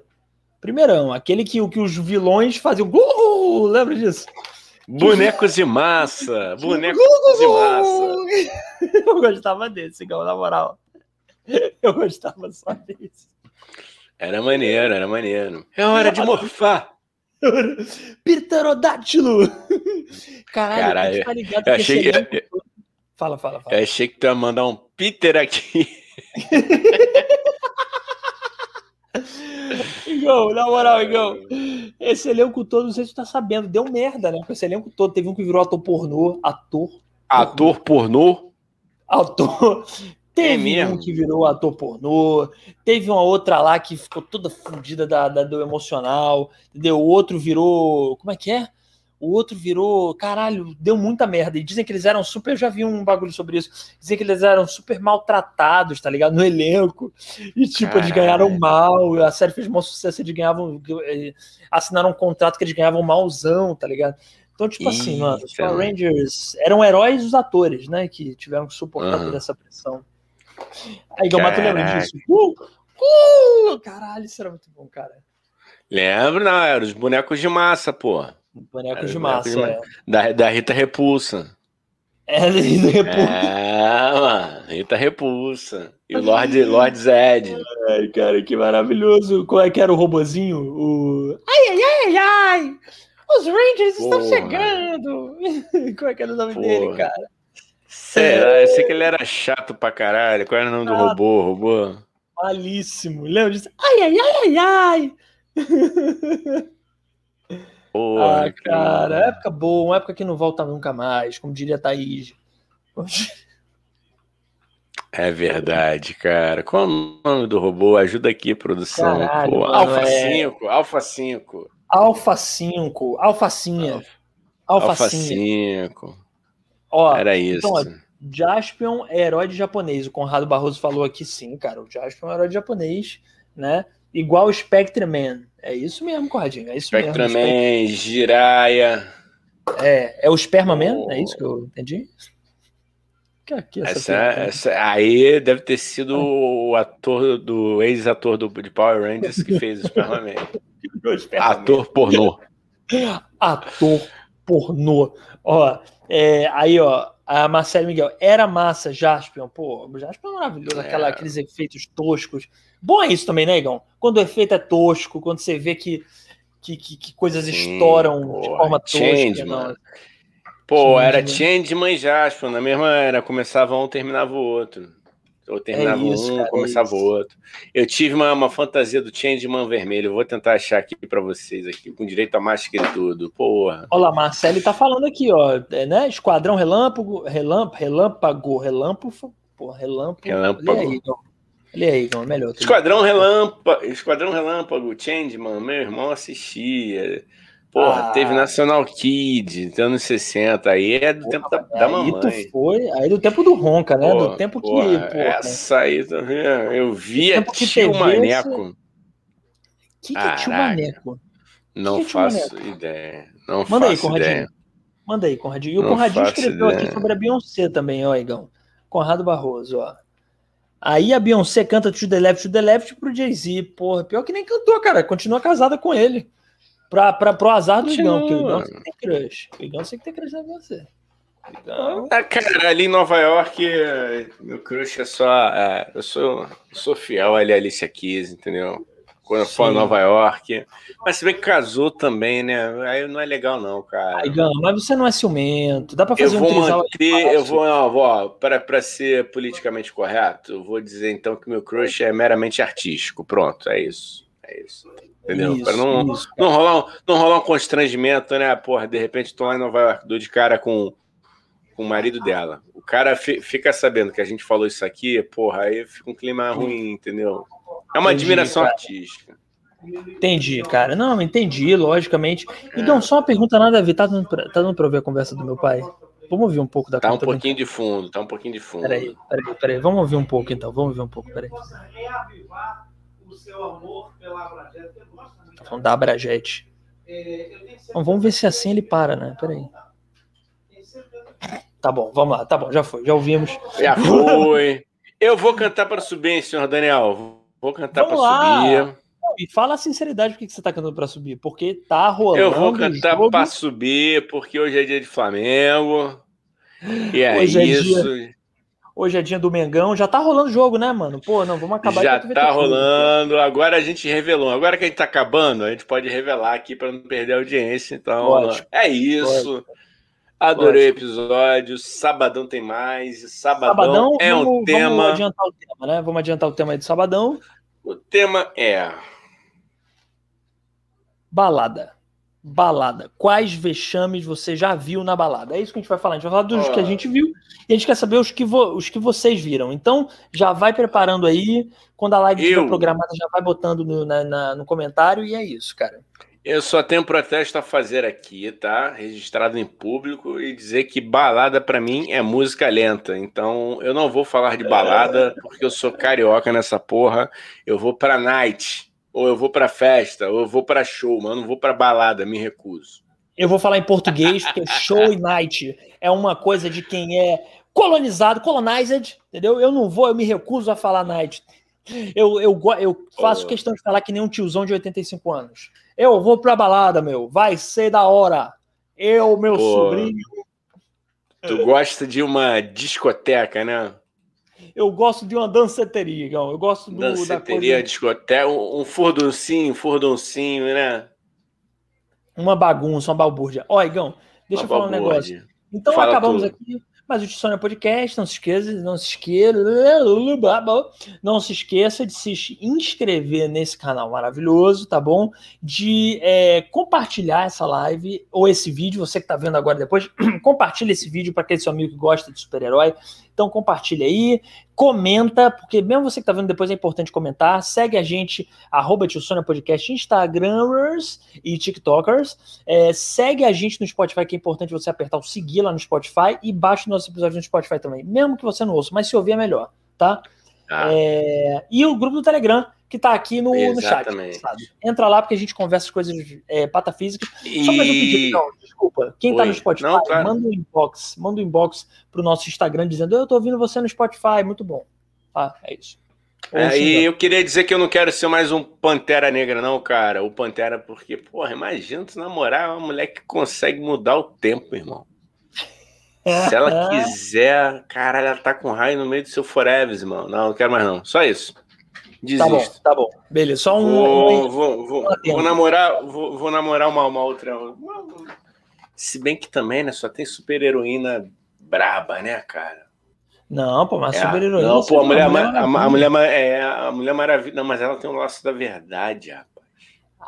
Primeirão, aquele que os vilões faziam... Lembra disso? Bonecos de massa. Eu gostava desse, na moral. Eu gostava só desse. Era maneiro. É hora de morfar. Pterodátilo! Caralho, você tá ligado? Eu achei que... Fala. Eu achei que tu ia mandar um Peter aqui. Igão, na moral, Igão. Esse elenco todo, não sei se tu tá sabendo, deu merda, né? Esse elenco todo, teve um que virou ator pornô. Teve um que virou ator pornô, teve uma outra lá que ficou toda fudida do emocional, entendeu? O outro virou... Como é que é? O outro virou... Caralho, deu muita merda. E dizem que eles eram super... Eu já vi um bagulho sobre isso. Dizem que eles eram super maltratados, tá ligado? No elenco. E tipo, caralho. Eles ganharam mal. A série fez um sucesso, eles ganhavam... Assinaram um contrato que eles ganhavam malzão, tá ligado? Então, tipo assim, mano, os Power Rangers eram heróis os atores, né? Que tiveram que suportar toda essa pressão. Aí eu lembro disso. Caralho, isso era muito bom, cara. Lembro, não, eram os bonecos de massa, pô. Da Rita Repulsa. Da Rita Repulsa. Mano, Rita Repulsa. E o Lord Zed. Ai, cara, que maravilhoso. Qual é que era o robozinho? Ai! Os Rangers estão chegando! Qual é que era o nome dele, cara? Será? Eu sei que ele era chato pra caralho. Qual era o nome do robô? Malíssimo. Lembra disso? Ai! Porra, cara, época boa, uma época que não volta nunca mais, como diria a Thaís. É verdade, cara. Qual é o nome do robô? Ajuda aqui, produção. Caralho, mano, Alfa, é... 5, Alfa 5. Alfa 5. Alfacinha. Alfa 5. Ó, era isso. Então, ó, Jaspion é herói de japonês. O Conrado Barroso falou aqui, sim, cara. O Jaspion é herói de japonês, né? Igual o Spectreman. É isso mesmo, Corradinho. É isso Spectreman, mesmo. Spectreman, Jiraiya. É o Spermaman? Oh. É isso que eu entendi? Que essa aí deve ter sido o ator do ex-ator de Power Rangers que fez o Spermaman. Ator pornô. Ator pornô. Ó, aí, ó. A Marcelo Miguel, era massa, Jaspion. Pô, Jaspion é maravilhoso, aqueles efeitos toscos. Bom é isso também, né, Igão? Quando o efeito é tosco, quando você vê que coisas estouram de forma tosca. Mano. Pô, era Changeman e Jaspion, na mesma era, começava um, terminava o outro. Ou terminava um, cara, começava o outro. Eu tive uma fantasia do Changeman vermelho, eu vou tentar achar aqui pra vocês, aqui com direito a máscara e tudo, porra. Olha lá, Marcelo tá falando aqui, ó, né, Esquadrão Relâmpago. Olha aí, então. Olha aí, então, melhor. Esquadrão Relâmpago, Changeman, meu irmão assistia. Porra, teve National Kid, dos anos 60, aí é do tempo da mamãe. Aí do tempo do Ronca, né? Porra, do tempo que... Porra, essa aí também, eu via Tio Maneco. Que é Tio Maneco? Não faço ideia, não faço ideia. Manda aí, Conradinho. E o Conradinho escreveu aqui sobre a Beyoncé também, ó, Igão. Conrado Barroso, ó. Aí a Beyoncé canta To The Left pro Jay-Z. Porra, pior que nem cantou, cara. Continua casada com ele. Pro azar do Igão, porque o Igão tem que ter crush. O Igão tem que ter crush na você. Igão... Ah, cara, ali em Nova York, meu crush é só... eu sou fiel ali a Alicia Keys, entendeu? Quando eu for a Nova York. Mas você vê que casou também, né? Aí não é legal não, cara. Ah, Igão, mas você não é ciumento. Dá pra fazer pra ser politicamente correto, eu vou dizer então que meu crush é meramente artístico. Pronto, é isso. É isso. Entendeu? Isso, pra não rolar um constrangimento, né? Porra, de repente tô lá em Nova York, dou de cara com o marido dela. O cara fica sabendo que a gente falou isso aqui, porra, aí fica um clima ruim, entendeu? É uma admiração artística. Entendi, cara. Não, entendi, logicamente. Então, só uma pergunta nada a ver. Tá dando pra ouvir a conversa do meu pai? Vamos ouvir um pouco da conversa. Tá um pouquinho de fundo, Peraí. Vamos ouvir um pouco, peraí. O seu amor pela Abrajete. Tá falando da Abrajete. Então, vamos ver se assim ele para, né? Peraí. Tá bom, vamos lá. Tá bom, já foi, já ouvimos. Já foi. Eu vou cantar para subir, hein, senhor Daniel. Vou cantar para subir. E fala a sinceridade, por que você tá cantando para subir? Porque tá rolando. Eu vou cantar para subir, porque hoje é dia de Flamengo. E é isso. Hoje é dia do Mengão, já tá rolando o jogo, né, mano? Pô, não, vamos acabar... Já tá rolando, tudo. Agora a gente revelou. Agora que a gente tá acabando, a gente pode revelar aqui pra não perder a audiência, então... Ótimo. É isso. Ótimo. Adorei o episódio, sabadão tem mais, sabadão é um tema... Vamos adiantar o tema, né? Vamos adiantar o tema aí do sabadão. O tema é... Balada. Quais vexames você já viu na balada? É isso que a gente vai falar. A gente vai falar dos que a gente viu e a gente quer saber os que vocês viram. Então, já vai preparando aí. Quando a live estiver programada, já vai botando no comentário. E é isso, cara. Eu só tenho protesto a fazer aqui, tá? Registrado em público e dizer que balada, pra mim, é música lenta. Então, eu não vou falar de balada porque eu sou carioca nessa porra. Eu vou pra night. Ou eu vou pra festa, ou eu vou pra show, mano, eu não vou pra balada, me recuso. Eu vou falar em português, porque show e night é uma coisa de quem é colonized, entendeu? Eu não vou, eu me recuso a falar night. Eu faço questão de falar que nem um tiozão de 85 anos. Eu vou pra balada, meu, vai ser da hora. Eu, meu sobrinho... Tu gosta de uma discoteca, né? Eu gosto de uma danceteria, Igão. Eu gosto do... Danceteria, discoteca, um furduncinho, né? Uma bagunça, uma balbúrdia. Ó, Igão, deixa eu falar um negócio. Então, acabamos aqui Mas o Tio Sônia Podcast, não se esqueça de se inscrever nesse canal maravilhoso, tá bom? De compartilhar essa live ou esse vídeo, você que tá vendo agora depois, compartilha esse vídeo para aquele seu amigo que gosta de super-herói. Então compartilha aí, comenta, porque mesmo você que tá vendo depois é importante comentar. Segue a gente, @Tio Sônia Podcast, Instagramers e TikTokers. Segue a gente no Spotify, que é importante você apertar o seguir lá no Spotify, e baixa o nosso episódio no Spotify também. Mesmo que você não ouça, mas se ouvir é melhor, tá? E o grupo do Telegram, que tá aqui no chat. Sabe? Entra lá, porque a gente conversa as coisas patafísicas. Só mais um pedido, não, desculpa. Quem tá no Spotify, não, claro, manda um inbox pro nosso Instagram dizendo: eu tô ouvindo você no Spotify, muito bom. Ah, é isso. E eu queria dizer que eu não quero ser mais um Pantera Negra, não, cara. O Pantera, porque, porra, imagina tu namorar uma mulher que consegue mudar o tempo, irmão. Se ela quiser, caralho, ela tá com raio no meio do seu forever, irmão. Não, não quero mais, não. Só isso. Desisto. Tá bom. Beleza, só um... Vou namorar uma outra... Se bem que também, né, só tem super-heroína braba, né, cara? Não, pô, mas super-heroína... Não, pô, a Mulher Maravilha... Não, mas ela tem um laço da verdade, rapaz.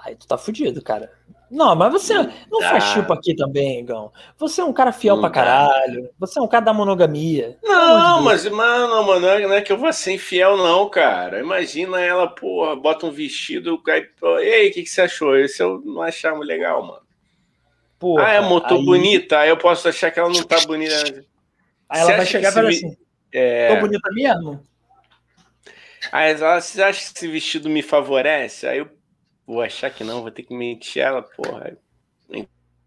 Ai, tu tá fudido, cara. Não, mas você não faz chupa aqui também, Igão. Você é um cara fiel pra caralho. Você é um cara da monogamia. Não, mas, mano, não é que eu vou ser infiel, não, cara. Imagina ela, porra, bota um vestido, cai. E aí, o que você achou? Esse eu não achar muito legal, mano. Porra, ah, é motor bonita, aí eu posso achar que ela não tá bonita. Aí ela vai chegar e falar assim: tô bonita mesmo? Aí ela, você acha que esse vestido me favorece? Aí eu vou achar que não, vou ter que mentir ela, porra.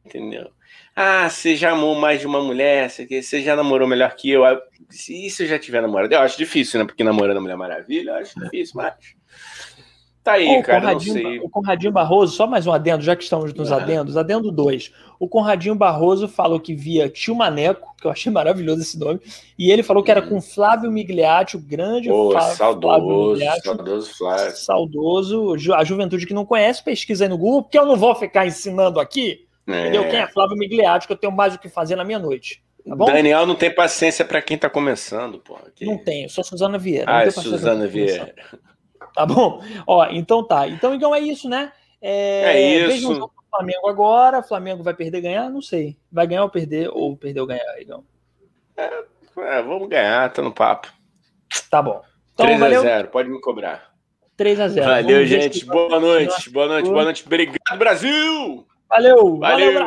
Entendeu? Ah, você já amou mais de uma mulher, você já namorou melhor que eu. Se eu já tiver namorado, eu acho difícil, né? Porque namorando a Mulher Maravilha, eu acho difícil, mas... Tá aí, cara, não sei. O Conradinho Barroso, só mais um adendo, já que estamos nos adendos. Adendo 2. O Conradinho Barroso falou que via Tio Maneco, que eu achei maravilhoso esse nome, e ele falou que era com Flávio Migliatti, o grande Flávio Migliatti, saudoso Flávio. Saudoso. A juventude que não conhece, pesquisa aí no Google, porque eu não vou ficar ensinando aqui, entendeu? Quem é Flávio Migliatti, que eu tenho mais o que fazer na minha noite. Tá bom? Daniel não tem paciência pra quem tá começando, pô. Aqui. Não tenho, só Suzana Vieira. Ah, Suzana Vieira. Tá bom? Ó, então tá. Então é isso, né? É isso. Veja um jogo do Flamengo agora. O Flamengo vai perder, ganhar? Não sei. Vai ganhar ou perder? Ou perdeu ou ganhar, Igão? Vamos ganhar, tá no papo. Tá bom. Então, 3-0, pode me cobrar. 3-0. Valeu, gente. Boa noite. Boa noite. Boa noite. Obrigado, Brasil! Valeu! Brasil!